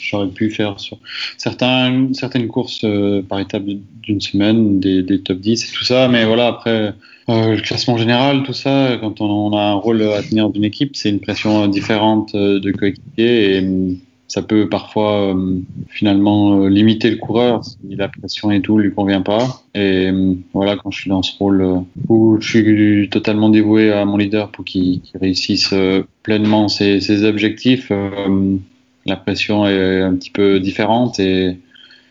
j'aurais pu faire sur certains, certaines courses euh, par étape d'une semaine, des, des top dix. C'est tout ça, mais voilà, après euh, le classement général, tout ça, quand on, on a un rôle à tenir d'une équipe, c'est une pression différente euh, de coéquipier et euh, ça peut parfois euh, finalement euh, limiter le coureur si la pression et tout lui convient pas. Et euh, voilà, quand je suis dans ce rôle euh, où je suis totalement dévoué à mon leader pour qu'il, qu'il réussisse euh, pleinement ses, ses objectifs, euh, la pression est un petit peu différente et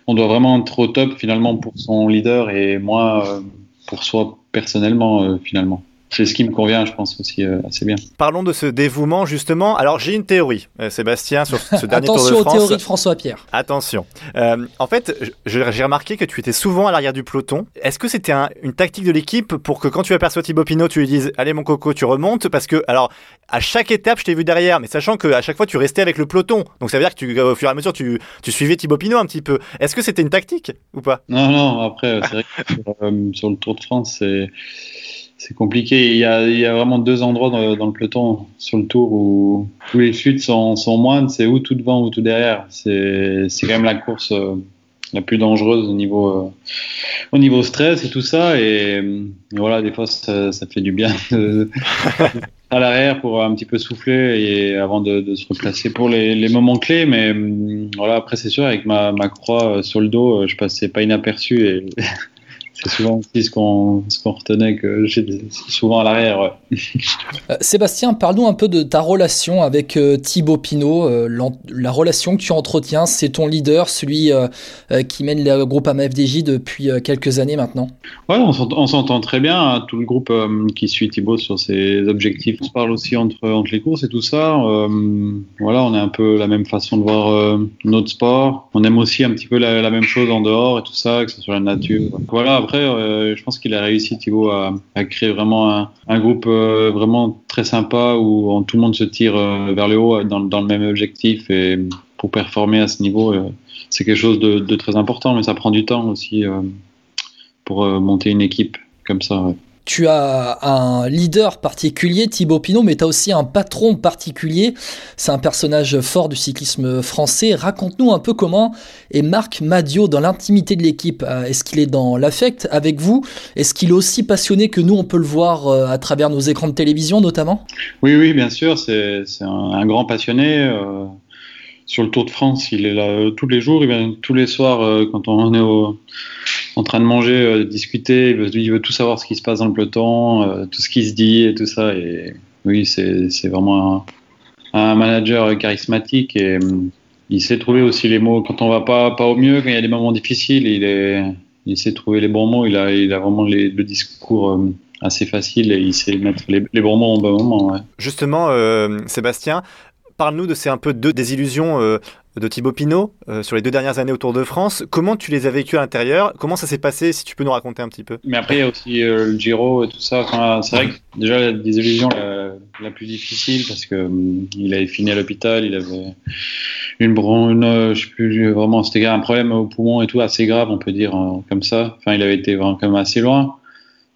on doit vraiment être au top finalement pour son leader et moi pour soi personnellement finalement. C'est ce qui me convient, je pense aussi euh, assez bien. Parlons de ce dévouement justement. Alors j'ai une théorie, euh, Sébastien, sur ce dernier Tour de France. Attention aux théories de François Pierre. Attention. Euh, en fait, je, j'ai remarqué que tu étais souvent à l'arrière du peloton. Est-ce que c'était un, une tactique de l'équipe pour que quand tu aperçois Thibaut Pinot, tu lui dises « Allez mon coco, tu remontes » parce que alors à chaque étape, je t'ai vu derrière, mais sachant que à chaque fois tu restais avec le peloton, donc ça veut dire que tu, au fur et à mesure tu, tu suivais Thibaut Pinot un petit peu. Est-ce que c'était une tactique ou pas ? Non, non. Après, c'est vrai que sur, euh, sur le Tour de France, c'est C'est compliqué. Il y a, il y a vraiment deux endroits dans, dans le peloton sur le Tour où, où les chutes sont, sont moindres. C'est ou tout devant ou tout derrière. C'est, c'est quand même la course euh, la plus dangereuse au niveau, euh, au niveau stress et tout ça. Et, et voilà, des fois, ça, ça fait du bien de, à l'arrière pour un petit peu souffler et avant de, de se replacer pour les, les moments clés. Mais voilà, après, c'est sûr, avec ma, ma croix sur le dos, je passais pas inaperçu et c'est souvent aussi ce qu'on, ce qu'on retenait, que j'ai souvent à l'arrière. Ouais. Euh, Sébastien, parle-nous un peu de ta relation avec euh, Thibaut Pinot. Euh, la relation que tu entretiens, c'est ton leader, celui euh, euh, qui mène le groupe A M A F D J depuis euh, quelques années maintenant. Ouais, on s'entend, on s'entend très bien, hein, tout le groupe euh, qui suit Thibaut sur ses objectifs. On se parle aussi entre, entre les courses et tout ça. Euh, voilà, on a un peu la même façon de voir euh, notre sport. On aime aussi un petit peu la, la même chose en dehors et tout ça, que ce soit la nature. Voilà, après, Après, euh, je pense qu'il a réussi, Thibaut, à, à créer vraiment un, un groupe euh, vraiment très sympa où on, tout le monde se tire euh, vers le haut dans, dans le même objectif. Et pour performer à ce niveau, euh, c'est quelque chose de, de très important, mais ça prend du temps aussi euh, pour euh, monter une équipe comme ça. Ouais. Tu as un leader particulier, Thibaut Pinot, mais tu as aussi un patron particulier. C'est un personnage fort du cyclisme français. Raconte-nous un peu comment est Marc Madiot dans l'intimité de l'équipe. Est-ce qu'il est dans l'affect avec vous ? Est-ce qu'il est aussi passionné que nous, on peut le voir à travers nos écrans de télévision notamment ? Oui, oui, bien sûr. C'est, c'est un, un grand passionné. Euh, sur le Tour de France, il est là euh, tous les jours. Il vient tous les soirs euh, quand on est au... en train de manger, euh, de discuter, il veut, il veut tout savoir ce qui se passe dans le peloton, euh, tout ce qui se dit et tout ça. Et oui, c'est, c'est vraiment un, un manager charismatique et hum, il sait trouver aussi les mots quand on va pas, pas au mieux, quand il y a des moments difficiles, il, est, il sait trouver les bons mots, il a, il a vraiment les, le discours hum, assez facile et il sait mettre les, les bons mots au bon moment. Ouais. Justement, euh, Sébastien, parle-nous de ces un peu deux désillusions euh, de Thibaut Pinot euh, sur les deux dernières années au Tour de France. Comment tu les as vécues à l'intérieur ? Comment ça s'est passé ? Si tu peux nous raconter un petit peu. Mais après, il y a aussi euh, le Giro et tout ça. Enfin, c'est vrai que déjà, la désillusion la, la plus difficile parce qu'il hum, avait fini à l'hôpital, il avait une bronchite, euh, je sais plus, vraiment, c'était un problème au poumon et tout, assez grave, on peut dire, hein, comme ça. Enfin, il avait été vraiment quand même assez loin.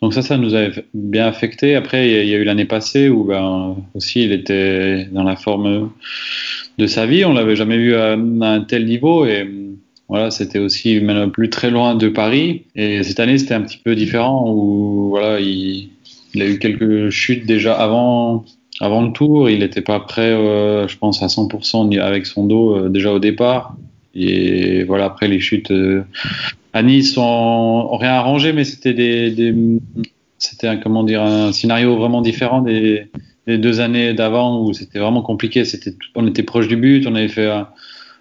Donc ça, ça nous avait bien affecté. Après, il y a eu l'année passée où ben, aussi il était dans la forme de sa vie. On ne l'avait jamais vu à, à un tel niveau. Et voilà, c'était aussi même plus très loin de Paris. Et cette année, c'était un petit peu différent où voilà, il, il a eu quelques chutes déjà avant, avant le tour. Il n'était pas prêt, euh, je pense, à cent pour cent avec son dos euh, déjà au départ. Et voilà, après les chutes euh, à Nice ont rien arrangé, mais c'était des, des c'était un, comment dire, un scénario vraiment différent des, des deux années d'avant où c'était vraiment compliqué. C'était, on était proche du but, on avait fait euh,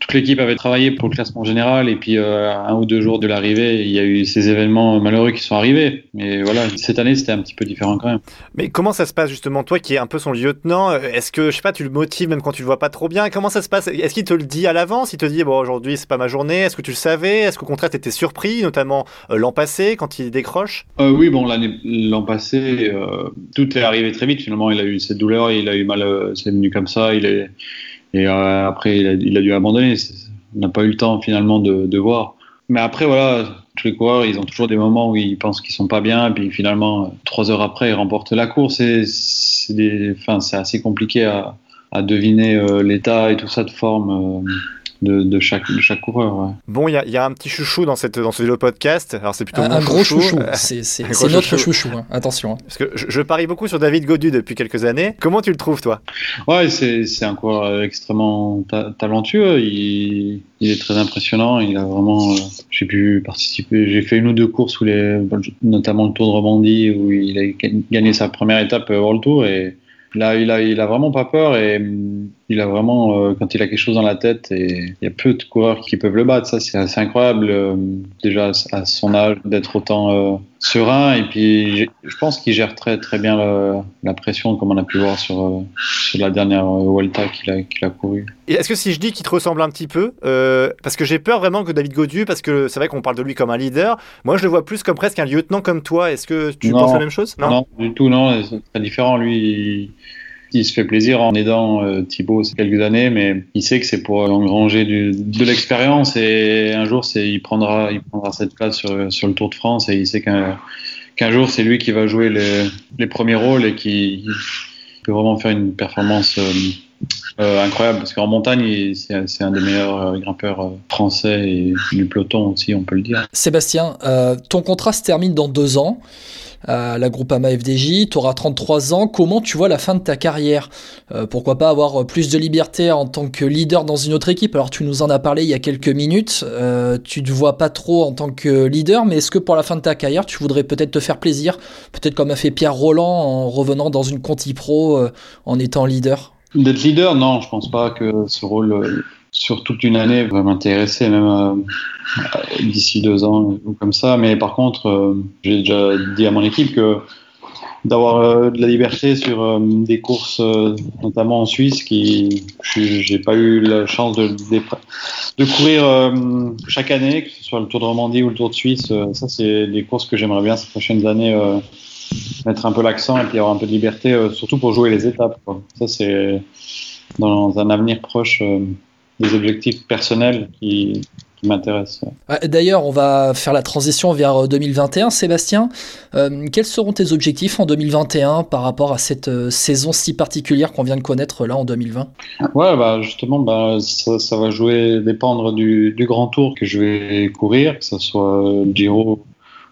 toute l'équipe avait travaillé pour le classement général, et puis euh, un ou deux jours de l'arrivée, il y a eu ces événements malheureux qui sont arrivés. Mais voilà, cette année, c'était un petit peu différent quand même. Mais comment ça se passe justement, toi qui es un peu son lieutenant, est-ce que, je sais pas, tu le motives même quand tu le vois pas trop bien? Comment ça se passe? Est-ce qu'il te le dit à l'avance? Il te dit, bon, aujourd'hui, c'est pas ma journée. Est-ce que tu le savais? Est-ce qu'au contraire, t'étais surpris, notamment euh, l'an passé, quand il décroche? euh, Oui, bon, l'année, l'an passé, euh, tout est arrivé très vite finalement. Il a eu cette douleur, il a eu mal, euh, c'est venu comme ça, il est... Et euh, après, il a, il a dû abandonner. On n'a pas eu le temps finalement de, de voir. Mais après, voilà, tous les coureurs, ils ont toujours des moments où ils pensent qu'ils sont pas bien, et puis finalement, trois heures après, ils remportent la course. Et c'est, des, enfin, c'est assez compliqué à, à deviner euh, l'état et tout ça de forme. Euh. De, de, chaque, de chaque coureur. Ouais. Bon, il y, y a un petit chouchou dans, cette, dans ce vélo podcast. Alors, c'est plutôt un, mon un gros chouchou. chouchou. C'est, c'est, c'est notre chouchou, chouchou hein. Attention. Hein. Parce que je, je parie beaucoup sur David Gaudu depuis quelques années. Comment tu le trouves, toi? Ouais, c'est, c'est un coureur extrêmement ta- talentueux. Il, il est très impressionnant. Il a vraiment. Euh, j'ai pu participer. J'ai fait une ou deux courses, où les, notamment le Tour de Romandie, où il a gagné sa première étape World Tour. Et là, il a, il a vraiment pas peur, et il a vraiment, euh, quand il a quelque chose dans la tête, et il y a peu de coureurs qui peuvent le battre. Ça, c'est assez incroyable, euh, déjà à son âge, d'être autant euh, serein. Et puis, je pense qu'il gère très, très bien le, la pression, comme on a pu voir sur, euh, sur la dernière euh, Vuelta qu'il a, qu'il a courue. Et est-ce que si je dis qu'il te ressemble un petit peu, euh, parce que j'ai peur vraiment que David Gaudu, parce que c'est vrai qu'on parle de lui comme un leader, moi je le vois plus comme presque un lieutenant comme toi. Est-ce que tu non, penses la même chose? non, non, du tout, non, c'est très différent. Lui, il... il se fait plaisir en aidant euh, Thibaut ces quelques années, mais il sait que c'est pour euh, engranger du, de l'expérience, et un jour c'est, il, prendra, il prendra cette place sur, sur le Tour de France, et il sait qu'un, qu'un jour c'est lui qui va jouer les, les premiers rôles, et qui peut vraiment faire une performance euh, euh, incroyable, parce qu'en montagne il, c'est, c'est un des meilleurs euh, grimpeurs euh, français et du peloton aussi, on peut le dire. Sébastien, euh, ton contrat se termine dans deux ans à la Groupama F D J, tu auras trente-trois ans, comment tu vois la fin de ta carrière? euh, Pourquoi pas avoir plus de liberté en tant que leader dans une autre équipe? Alors tu nous en as parlé il y a quelques minutes, euh, tu te vois pas trop en tant que leader, mais est-ce que pour la fin de ta carrière, tu voudrais peut-être te faire plaisir, peut-être comme a fait Pierre Roland en revenant dans une Conti Pro euh, en étant leader? D'être leader, non, je pense pas que ce rôle... Euh... sur toute une année, va m'intéresser, même euh, d'ici deux ans ou comme ça. Mais par contre, euh, j'ai déjà dit à mon équipe que d'avoir euh, de la liberté sur euh, des courses, euh, notamment en Suisse, qui j'ai pas eu la chance de, de, de courir euh, chaque année, que ce soit le Tour de Romandie ou le Tour de Suisse. Euh, ça, c'est des courses que j'aimerais bien ces prochaines années euh, mettre un peu l'accent, et puis avoir un peu de liberté, euh, surtout pour jouer les étapes, quoi. Ça, c'est dans un avenir proche. Euh, des objectifs personnels qui, qui m'intéressent. D'ailleurs, on va faire la transition vers deux mille vingt et un. Sébastien, euh, quels seront tes objectifs en deux mille vingt et un par rapport à cette euh, saison si particulière qu'on vient de connaître là en deux mille vingt? Ouais, bah, justement, bah, ça, ça va jouer, dépendre du, du grand tour que je vais courir, que ce soit le Giro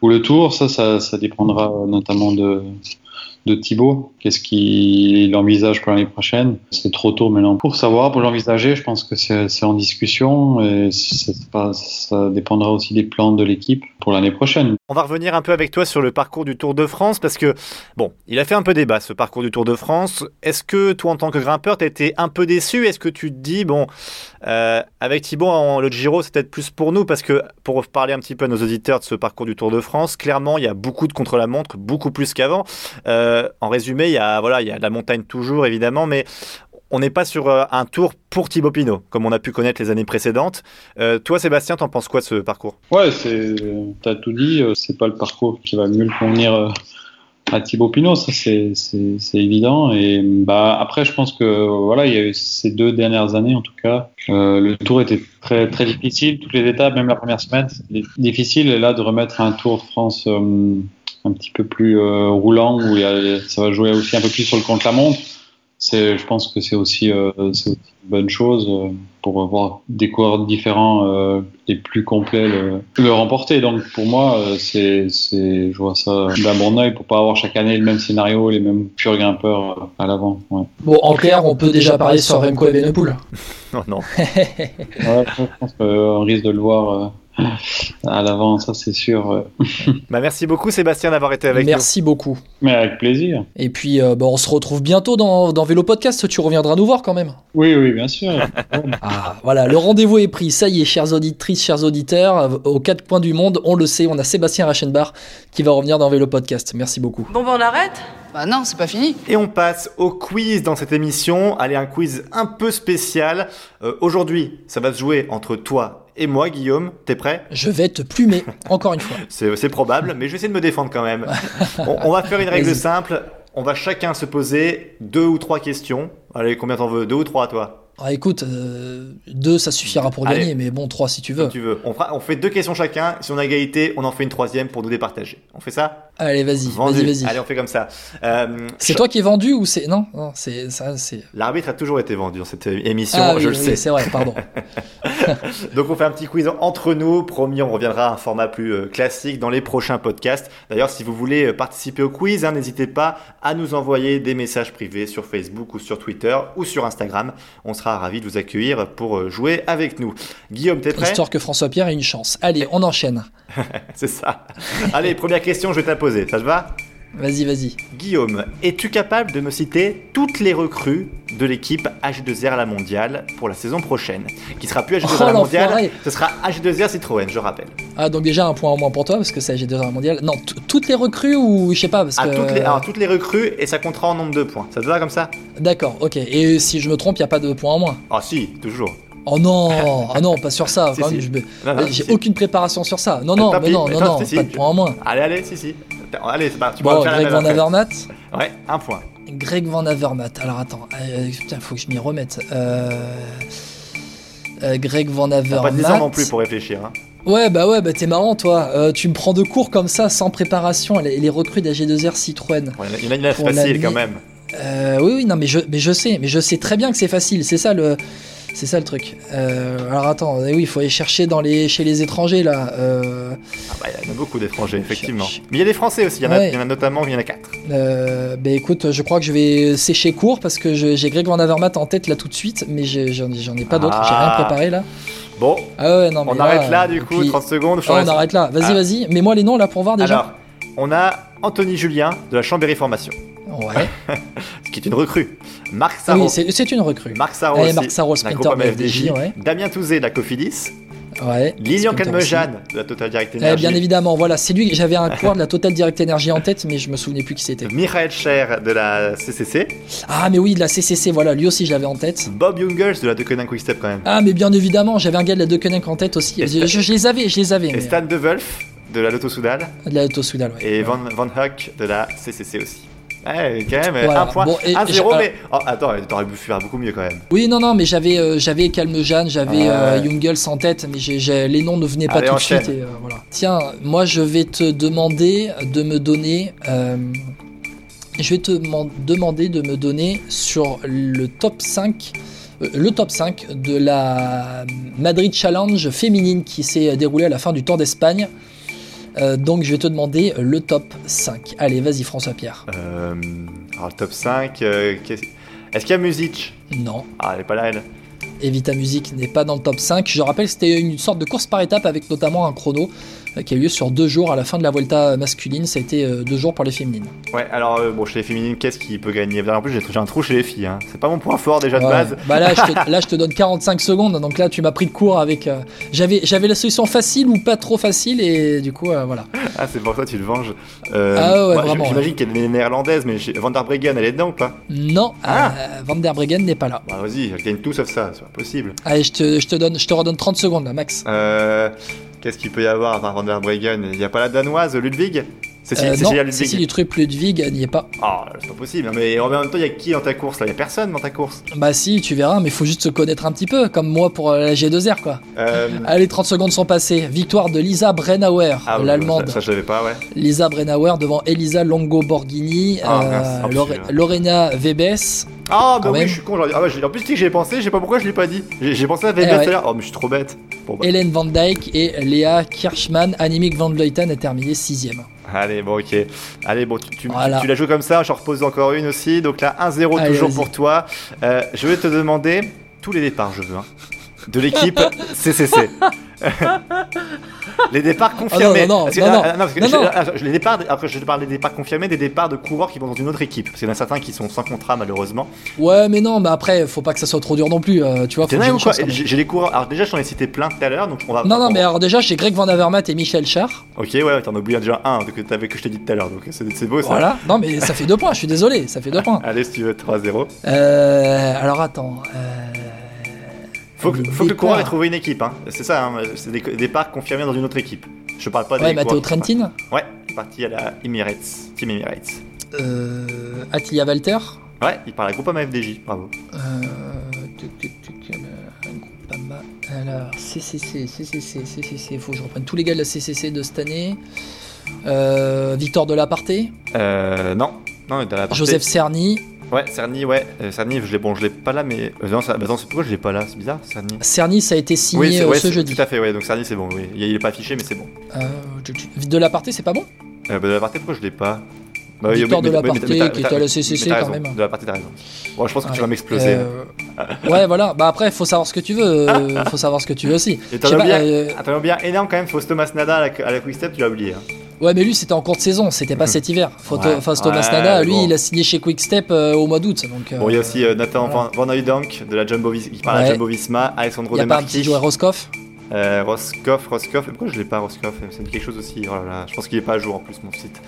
ou le Tour. Ça, ça, ça dépendra notamment de... de Thibaut, qu'est-ce qu'il envisage pour l'année prochaine? C'est trop tôt maintenant pour savoir, pour l'envisager. Je pense que c'est, c'est en discussion, et c'est pas, ça dépendra aussi des plans de l'équipe pour l'année prochaine. On va revenir un peu avec toi sur le parcours du Tour de France, parce que, bon, il a fait un peu débat ce parcours du Tour de France. Est-ce que toi, en tant que grimpeur, t'as été un peu déçu? Est-ce que tu te dis, bon, euh, avec Thibaut, en, le Giro, c'est peut-être plus pour nous, parce que, pour parler un petit peu à nos auditeurs de ce parcours du Tour de France, clairement, il y a beaucoup de contre-la-montre, beaucoup plus qu'avant. Euh, En résumé, il y a, voilà, il y a la montagne toujours, évidemment, mais on n'est pas sur un tour pour Thibaut Pinot, comme on a pu connaître les années précédentes. Euh, toi, Sébastien, t'en penses quoi de ce parcours? Ouais, c'est, t'as tout dit, c'est pas le parcours qui va mieux le convenir à Thibaut Pinot, ça c'est, c'est, c'est évident. Et bah, après, je pense que voilà, il y a eu ces deux dernières années, en tout cas, euh, le tour était très, très difficile, toutes les étapes, même la première semaine, c'était difficile. Et là, de remettre un Tour de France Euh, un petit peu plus euh, roulant, où il y a, ça va jouer aussi un peu plus sur le contre-la-montre. c'est, je pense que c'est aussi, euh, c'est aussi une bonne chose euh, pour voir des coureurs différents euh, les plus complets le, le remporter. Donc pour moi, euh, c'est, c'est, je vois ça d'un bon œil pour pas avoir chaque année le même scénario, les mêmes purs grimpeurs euh, à l'avant. Ouais. Bon, en clair, on peut déjà parler sur Remco Evenepoel. Non, non. Ouais, je pense qu'on risque de le voir. Euh, à l'avant, ça c'est sûr. Bah, merci beaucoup Sébastien d'avoir été avec merci nous. Merci beaucoup. Mais avec plaisir. Et puis euh, bah, on se retrouve bientôt dans, dans Vélo Podcast, tu reviendras nous voir quand même. Oui, oui, bien sûr. Ah, voilà, le rendez-vous est pris, ça y est, chères auditrices, chers auditeurs, aux quatre coins du monde, on le sait, on a Sébastien Reichenbach qui va revenir dans Vélo Podcast. Merci beaucoup. Bon, bah, on arrête ? Bah non, c'est pas fini. Et on passe au quiz dans cette émission. Allez, un quiz un peu spécial. Euh, aujourd'hui, ça va se jouer entre toi et moi, Guillaume. T'es prêt ? Je vais te plumer, encore une fois. c'est, c'est probable, mais je vais essayer de me défendre quand même. on, on va faire une règle Vas-y. simple. On va chacun se poser deux ou trois questions. Allez, combien t'en veux ? Deux ou trois, toi ? Ah, écoute, euh, deux, ça suffira pour gagner, Allez, mais bon, trois si tu veux. Si tu veux. On, fera, on fait deux questions chacun. Si on a égalité, on en fait une troisième pour nous départager. On fait ça ? Allez, vas-y, vendu. vas-y, vas-y. Allez, on fait comme ça. Euh, c'est je... toi qui es vendu ou c'est... Non, non c'est, ça, c'est... L'arbitre a toujours été vendu dans cette émission, ah, je oui, le oui, sais. C'est vrai, pardon. Donc, on fait un petit quiz entre nous. Promis, on reviendra à un format plus classique dans les prochains podcasts. D'ailleurs, si vous voulez participer au quiz, hein, n'hésitez pas à nous envoyer des messages privés sur Facebook ou sur Twitter ou sur Instagram. On sera ravi de vous accueillir pour jouer avec nous. Guillaume, t'es prêt ? Histoire que François Pierre ait une chance. Allez, on enchaîne. C'est ça. Allez, première question, je vais te la poser. Ça te va ? Vas-y, vas-y. Guillaume, es-tu capable de me citer toutes les recrues de l'équipe H deux R La Mondiale pour la saison prochaine ? Qui sera plus H deux R oh, La Mondiale, ce sera H deux R Citroën, je rappelle. Ah, donc déjà un point en moins pour toi parce que c'est H deux R La Mondiale. Non, toutes les recrues ou je sais pas parce que... toutes les, alors toutes les recrues et ça comptera en nombre de points. Ça te va comme ça ? D'accord, ok. Et si je me trompe, il n'y a pas de points en moins ? Ah si, toujours. Oh non, ah non, pas sur ça. Si, enfin, si. Je... Non, non, j'ai si. aucune préparation sur ça. Non, non, mais non, mais non, non, non si, pas de si. point en moins. Allez, allez, si, si. Allez, c'est parti. Bon, Greg Van Avermaet. Ouais, un point. Greg Van Avermaet. Alors attends, euh, putain, faut que je m'y remette. Euh... Euh, Greg Van Avermaet. Pas dix ans non plus pour réfléchir. Hein. Ouais, bah ouais, bah t'es marrant toi. Euh, tu me prends de court comme ça, sans préparation. Les, les recrues d'A G deux R Citroën. Ouais, il y en a une facile quand même. Euh, oui, oui, non, mais je, mais je sais, mais je sais très bien que c'est facile. C'est ça le. C'est ça le truc. Euh, alors attends, eh oui, il faut aller chercher dans les, chez les étrangers là. Euh... Ah bah il y en a beaucoup d'étrangers, effectivement. Cherche. Mais il y a des Français aussi, il y en a, ouais. y en a notamment, il y en a quatre. Euh, bah écoute, je crois que je vais sécher court parce que je, j'ai Greg Van Avermaet en tête là tout de suite, mais j'ai, j'en, j'en ai pas ah. d'autres, j'ai rien préparé là. Bon, ah ouais, non, mais on là, arrête là du coup, puis... trente secondes. Ah, on reste... arrête là, vas-y, ah. vas-y, mets-moi les noms là pour voir déjà. Alors, on a Anthony Julien de la Chambéry Formation. Ouais. Ce qui est une recrue. Marc Sarro. Ah oui, c'est, c'est une recrue. Marc Sarro, ouais, Marc Sarro sprinter de F D J. Ouais. Damien Touzé de la Cofidis. Ouais. Lilian Calmejane de la Total Direct Energy. Eh bien évidemment, voilà, c'est lui. J'avais un coureur de la Total Direct Energy en tête, mais je me souvenais plus qui c'était. Michael Scher de la C C C. Ah mais oui, de la C C C, voilà, lui aussi je l'avais en tête. Bob Jungels de la Deceuninck-Quick-Step quand même. Ah mais bien évidemment, j'avais un gars de la Deceuninck en tête aussi. Je, je, je les avais, je les avais. Et mais... Stan De Wulf de la Lotto Soudal. De la Lotto Soudal, ouais. Et Van, Van Huck de la C C C aussi. Ouais, quand même, voilà. un point, bon, et, un zéro, mais oh, attends, t'aurais pu faire beaucoup mieux quand même. Oui, non, non, mais j'avais, euh, j'avais Calmejane, j'avais ah, ouais. euh, Jungels en tête, mais j'ai, j'ai, les noms ne venaient pas Allez, tout de suite. Et, euh, voilà. Tiens, moi je vais te demander de me donner, euh, je vais te man- demander de me donner sur le top cinq, euh, le top cinq de la Madrid Challenge féminine qui s'est déroulée à la fin du Tour d'Espagne. Euh, donc je vais te demander le top cinq. Allez, vas-y François Pierre. Euh, alors le top cinq, euh, est-ce qu'il y a Music ? Non. Ah, elle est pas là, elle. Evita Music n'est pas dans le top cinq. Je rappelle que c'était une sorte de course par étapes avec notamment un chrono euh, qui a eu lieu sur deux jours à la fin de la Vuelta masculine. Ça a été euh, deux jours pour les féminines. Ouais, alors euh, bon, chez les féminines, qu'est-ce qui peut gagner ? En plus, j'ai, j'ai un trou chez les filles. Hein. C'est pas mon point fort déjà de ouais. base. Bah là, je te, là, je te donne quarante-cinq secondes. Donc là, tu m'as pris de court avec. Euh, j'avais, j'avais la solution facile ou pas trop facile et du coup, euh, voilà. Ah, c'est pour ça que tu le venges. Euh, ah ouais, moi, vraiment. J'imagine ouais. qu'elle est néerlandaise, mais Van der Breggen, elle est dedans ou pas ? Non, ah. euh, Van der Breggen n'est pas là. Bah, vas-y, elle gagne tout sauf ça. C'est possible. Allez, je te, je te donne, je te redonne trente secondes là, max. Euh, qu'est-ce qu'il peut y avoir à part Van der Breggen ? Il n'y a pas la Danoise, Ludwig ? Cécile, euh, Cécilia Ludwig. Cécile Utrup, Ludwig, n'y est pas. Ah, oh, c'est pas possible. Mais en même temps, il y a qui dans ta course là ? Il n'y a personne dans ta course. Bah si, tu verras, mais il faut juste se connaître un petit peu, comme moi pour la G deux R quoi. Euh... Allez, trente secondes sont passées. Victoire de Lisa Brennauer, ah, l'allemande. Ça, ça je l'avais pas, ouais. Lisa Brennauer devant Elisa Longo Borghini, oh, euh, mince, Lore- Lorena Vebes. Ah, bah quand oui, même. Je suis con. Genre, ah, bah, en plus, tu sais que j'y ai pensé, je sais pas pourquoi je l'ai pas dit. J'ai, j'ai pensé à Van Vleuten. Ouais. Oh, mais je suis trop bête. Bon, bah. Hélène Van Dijk et Léa Kirchmann. Annemiek van Vleuten a terminé sixième. Allez, bon, ok. Allez, bon, tu, tu, voilà. tu, tu l'as joué comme ça. J'en repose encore une aussi. Donc là, un zéro allez, toujours vas-y. Pour toi. Euh, je vais te demander tous les départs, je veux, hein, de l'équipe C C C. Les départs confirmés. Non, je les départs. Après, je te parle des départs confirmés, des départs de coureurs qui vont dans une autre équipe. Parce qu'il y en a certains qui sont sans contrat, malheureusement. Ouais, mais non, mais après, faut pas que ça soit trop dur non plus. Euh, tu vois, faut que chance, j'ai, j'ai les coureurs. Alors, déjà, je t'en ai cité plein tout à l'heure. Donc on va, non, non, on... mais alors, déjà, j'ai Greg Van Avermaet et Michel Char. Ok, ouais, t'en as oublié déjà un que, t'avais, que je t'ai dit tout à l'heure. Donc, c'est, c'est beau ça. Voilà, non, mais ça fait deux points. Je suis désolé, ça fait deux points. Allez, si tu veux, trois zéro. Euh, alors, attends. Euh... Faut que, faut que le coureur ait trouvé une équipe, hein. C'est ça, hein. C'est des départs confirmés dans une autre équipe. Je parle pas de. Ouais, Matteo Trentin. Ouais, il est parti à la Emirates, Team Emirates. Euh, Attila Walter. Ouais, il part à la Groupama F D J, bravo. Euh, Groupama. Alors, C C C, C C C, C C C. Faut que je reprenne tous les gars de la C C C de cette année. Euh, Victor Delaparté. Euh, non, non, Delaparté. Joseph Cerny. Ouais, Cerny, ouais, euh, Cerny, je l'ai, bon, je l'ai pas là, mais euh, non, ça, bah, attends, c'est pourquoi je l'ai pas là, c'est bizarre, Cerny. Cerny, ça a été signé oui, ouais, ce jeudi. Tout à fait, ouais, donc Cerny, c'est bon, oui, il est pas affiché, mais c'est bon. Euh, tu, tu... De l'aparté, c'est pas bon. euh, bah, De l'aparté, pourquoi je l'ai pas bah, Victor oui, mais, de l'aparté, qui est à la C C C quand même. De l'aparté, t'as raison. Bon, je pense que ouais, tu vas m'exploser. Euh... ouais, voilà. Bah après, faut savoir ce que tu veux, faut savoir ce que tu veux aussi. Et t'en as bien, euh... t'en as bien énorme quand même. Faut Thomas Nada à la, à la Quick-Step, tu l'as oublié. Hein. Ouais, mais lui, c'était en cours de saison, c'était pas cet hiver. Faute, ouais, face Thomas ouais, Nada, lui, bon. Il a signé chez Quick-Step euh, au mois d'août. Donc, euh, bon, il y a aussi euh, Nathan voilà. Van Hooydank de la Jumbo-Visma, qui parle ouais. à la Jumbo-Visma, Alessandro De Marchi. Il y a pas un petit joueur Roscoff euh, Roscoff, Roscoff. Pourquoi je l'ai pas, Roscoff? Ça me dit quelque chose aussi. Oh là là, je pense qu'il est pas à jour en plus, mon site.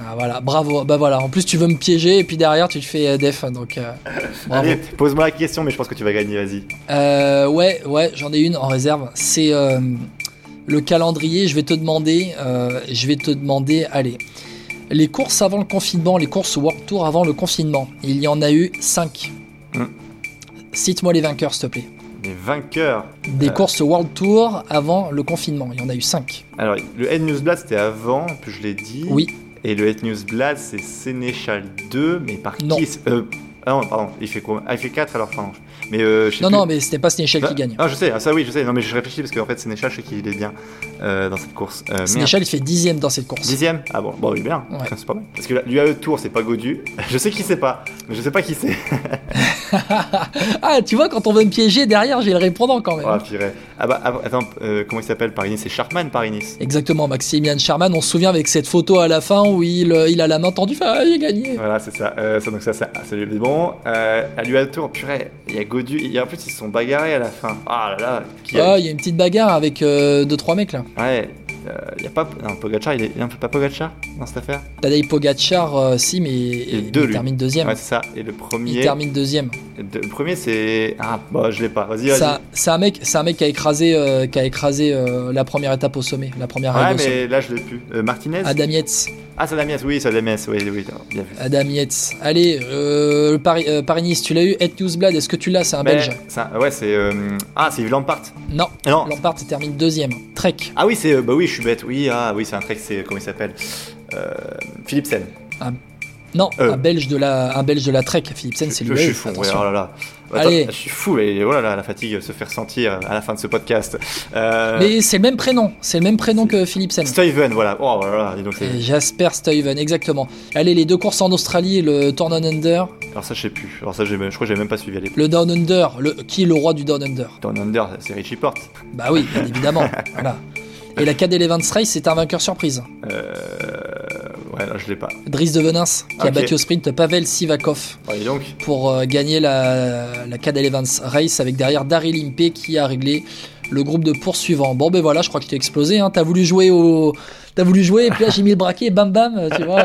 Ah, voilà, bravo. Bah voilà, en plus, tu veux me piéger et puis derrière, tu te fais euh, def. Donc, euh, bravo. Allez, pose-moi la question, mais je pense que tu vas gagner, vas-y. Euh, ouais, ouais, j'en ai une en réserve. C'est. Euh, Le calendrier, je vais te demander, euh, je vais te demander, allez, les courses avant le confinement, les courses World Tour avant le confinement, il y en a eu cinq. Mmh. Cite-moi les vainqueurs, s'il te plaît. Les vainqueurs des euh... courses World Tour avant le confinement, il y en a eu cinq. Alors, le Head Newsblad, c'était avant, puis je l'ai dit. Oui. Et le Head Newsblad, c'est Sénéchal deux, mais par non. qui euh... Ah non, pardon, il fait quoi? Ah, il fait quatre alors, pardon. Mais euh, je sais non, plus. non, mais c'était pas Sénéchal bah, qui gagne. Ah, je sais, ah, ça oui, je sais. Non, mais je réfléchis parce qu'en fait, Sénéchal, je sais qu'il est bien euh, dans cette course. Euh, Sénéchal, il fait dixième dans cette course. Dixième? Ah bon, bon, il est bien. Ouais. Enfin, c'est pas mal. Parce que l'U A E Tour, c'est pas Gaudu. Je sais qui c'est pas, mais je sais pas qui c'est. Ah, tu vois, quand on veut me piéger derrière, j'ai le répondant quand même. Ah, purée. Ah bah, attends, euh, comment il s'appelle Paris-Nice? C'est Sharman, Paris-Nice. Exactement, Maximilian Sharman. On se souvient avec cette photo à la fin où il, il a la main tendue. Ah, j'ai gagné. Voilà, c'est ça. Euh, ça donc, ça, ça c'est bon. Euh, à l'U A E Tour, purée, il y a Gaudu, et en plus ils se sont bagarrés à la fin. Ah là là, qui a... Ah, il y a une petite bagarre avec euh, deux trois mecs là. Ouais, il euh, y a pas. Non, Pogacar, il est, il est un peu pas Pogacar dans cette affaire. Tadej Pogacar, euh, si, mais et il, deux, il termine deuxième. Ouais, c'est ça, et le premier. Il termine deuxième. De... Le premier, c'est. Ah, bah je l'ai pas, vas-y, vas-y. Ça, c'est, un mec, c'est un mec qui a écrasé, euh, qui a écrasé euh, la première étape au sommet. La première ouais, mais sommet. Là je l'ai plus. Euh, Martinez Adam Yates. Ah, c'est Adam Yates, oui, c'est Adam Yates, oui, oui, bien vu. Adam Yates. Allez, euh, Paris, euh, Paris-Nice, tu l'as eu, Ed Newsblad, est-ce que tu l'as? C'est un Belge. C'est un, ouais, c'est. Euh, ah, c'est Lampart. Non, non. Lampart, il termine deuxième. Trek. Ah oui, c'est. Euh, bah oui, je suis bête, oui, ah oui, c'est un Trek, c'est. Comment il s'appelle euh, Philipsen. Un, non, euh. un, Belge de la, un Belge de la Trek, Philipsen, je, c'est lui. Je suis fou, ouais, oh là là. Attends, allez. Je suis fou et oh là là, la fatigue se fait ressentir à la fin de ce podcast. Euh... Mais c'est le même prénom, c'est le même prénom c'est... que Philipsen. Stuyven, voilà. Oh, voilà, dis donc c'est... Jasper Stuyven, exactement. Allez, les deux courses en Australie, le Tour Down Under. Alors ça, je sais plus. Alors ça, j'ai... je crois que j'ai même pas suivi à l'époque. Le Down Under, le... qui est le roi du Down Under? Down Under, c'est Richie Porte. Bah oui, bien évidemment. Voilà. Et la Cadel Evans Race, c'est un vainqueur surprise. Euh... Ouais, non, je l'ai pas. Dries de Venins, qui okay. a battu au sprint Pavel Sivakov ouais, donc. pour euh, gagner la, la Cadel Evans Race avec derrière Dari Limpe qui a réglé le groupe de poursuivants. Bon, ben voilà, je crois que tu t'es explosé. Hein. T'as voulu jouer au. T'as voulu jouer, et puis là j'ai mis le braquet, bam bam, tu vois.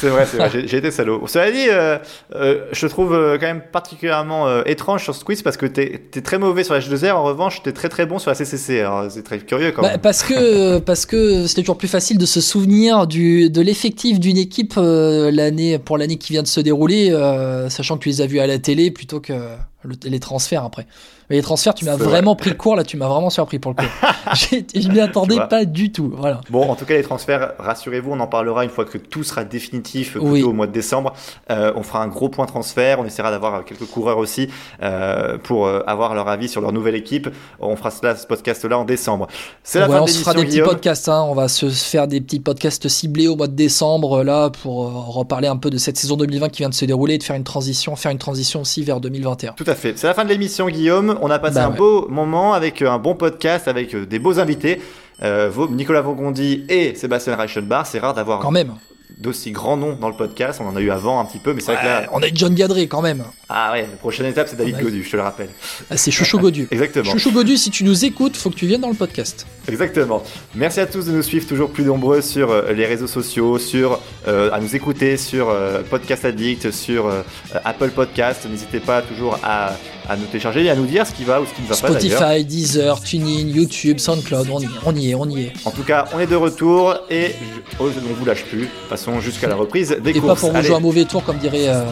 C'est vrai, c'est vrai, j'ai, j'ai été salaud. Cela dit, euh, euh, je te trouve euh, quand même particulièrement euh, étrange sur ce quiz parce que t'es, t'es très mauvais sur la H deux R, en revanche t'es très très bon sur la C C C. Alors c'est très curieux quand bah, même. Parce que, parce que c'était toujours plus facile de se souvenir du, de l'effectif d'une équipe euh, l'année, pour l'année qui vient de se dérouler, euh, sachant que tu les as vus à la télé plutôt que. Le, les transferts après. Mais les transferts, tu m'as c'est vraiment vrai. pris le cours là, tu m'as vraiment surpris pour le coup. Je m'y attendais pas du tout. Voilà. Bon, en tout cas, les transferts, rassurez-vous, on en parlera une fois que tout sera définitif, plutôt oui. au mois de décembre. Euh, on fera un gros point transfert, on essaiera d'avoir quelques coureurs aussi euh, pour euh, avoir leur avis sur leur nouvelle équipe. On fera cela, ce podcast-là en décembre. C'est la ouais, fin de l'émission, on se fera des Guillaume. petits podcasts, hein. On va se faire des petits podcasts ciblés au mois de décembre là pour euh, reparler un peu de cette saison deux mille vingt qui vient de se dérouler et de faire une transition, faire une transition aussi vers deux mille vingt et un. Tout à fait. C'est la fin de l'émission, Guillaume. On a passé bah, un ouais. beau moment avec un bon podcast, avec des beaux invités. Euh, vos, Nicolas Vaugondy et Sébastien Reichenbach. C'est rare d'avoir quand même d'aussi grands noms dans le podcast. On en a eu avant un petit peu, mais c'est ouais, vrai que là... On a eu John Gadré quand même. Ah ouais, la prochaine étape, c'est David a... Gaudu, je te le rappelle. Ah, c'est Chouchou Gaudu. Exactement. Chouchou Gaudu, si tu nous écoutes, faut que tu viennes dans le podcast. Exactement. Merci à tous de nous suivre toujours plus nombreux sur euh, les réseaux sociaux, sur, euh, à nous écouter sur euh, Podcast Addict, sur euh, Apple Podcast. N'hésitez pas toujours à, à nous télécharger et à nous dire ce qui va ou ce qui ne va Spotify, pas d'ailleurs. Spotify, Deezer, TuneIn, YouTube, SoundCloud, on y, on y est, on y est. En tout cas, on est de retour et je, oh, je ne vous lâche plus. Passons jusqu'à la reprise des et courses. Et pas pour Allez. vous jouer un mauvais tour comme diraient euh,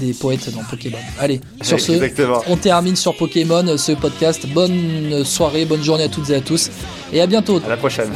des poètes dans Pokémon. Allez, sur oui, ce, exactement. on termine sur Pokémon ce podcast. Bonne soirée, bonne journée à toutes et à tous. Et à bientôt. À la prochaine.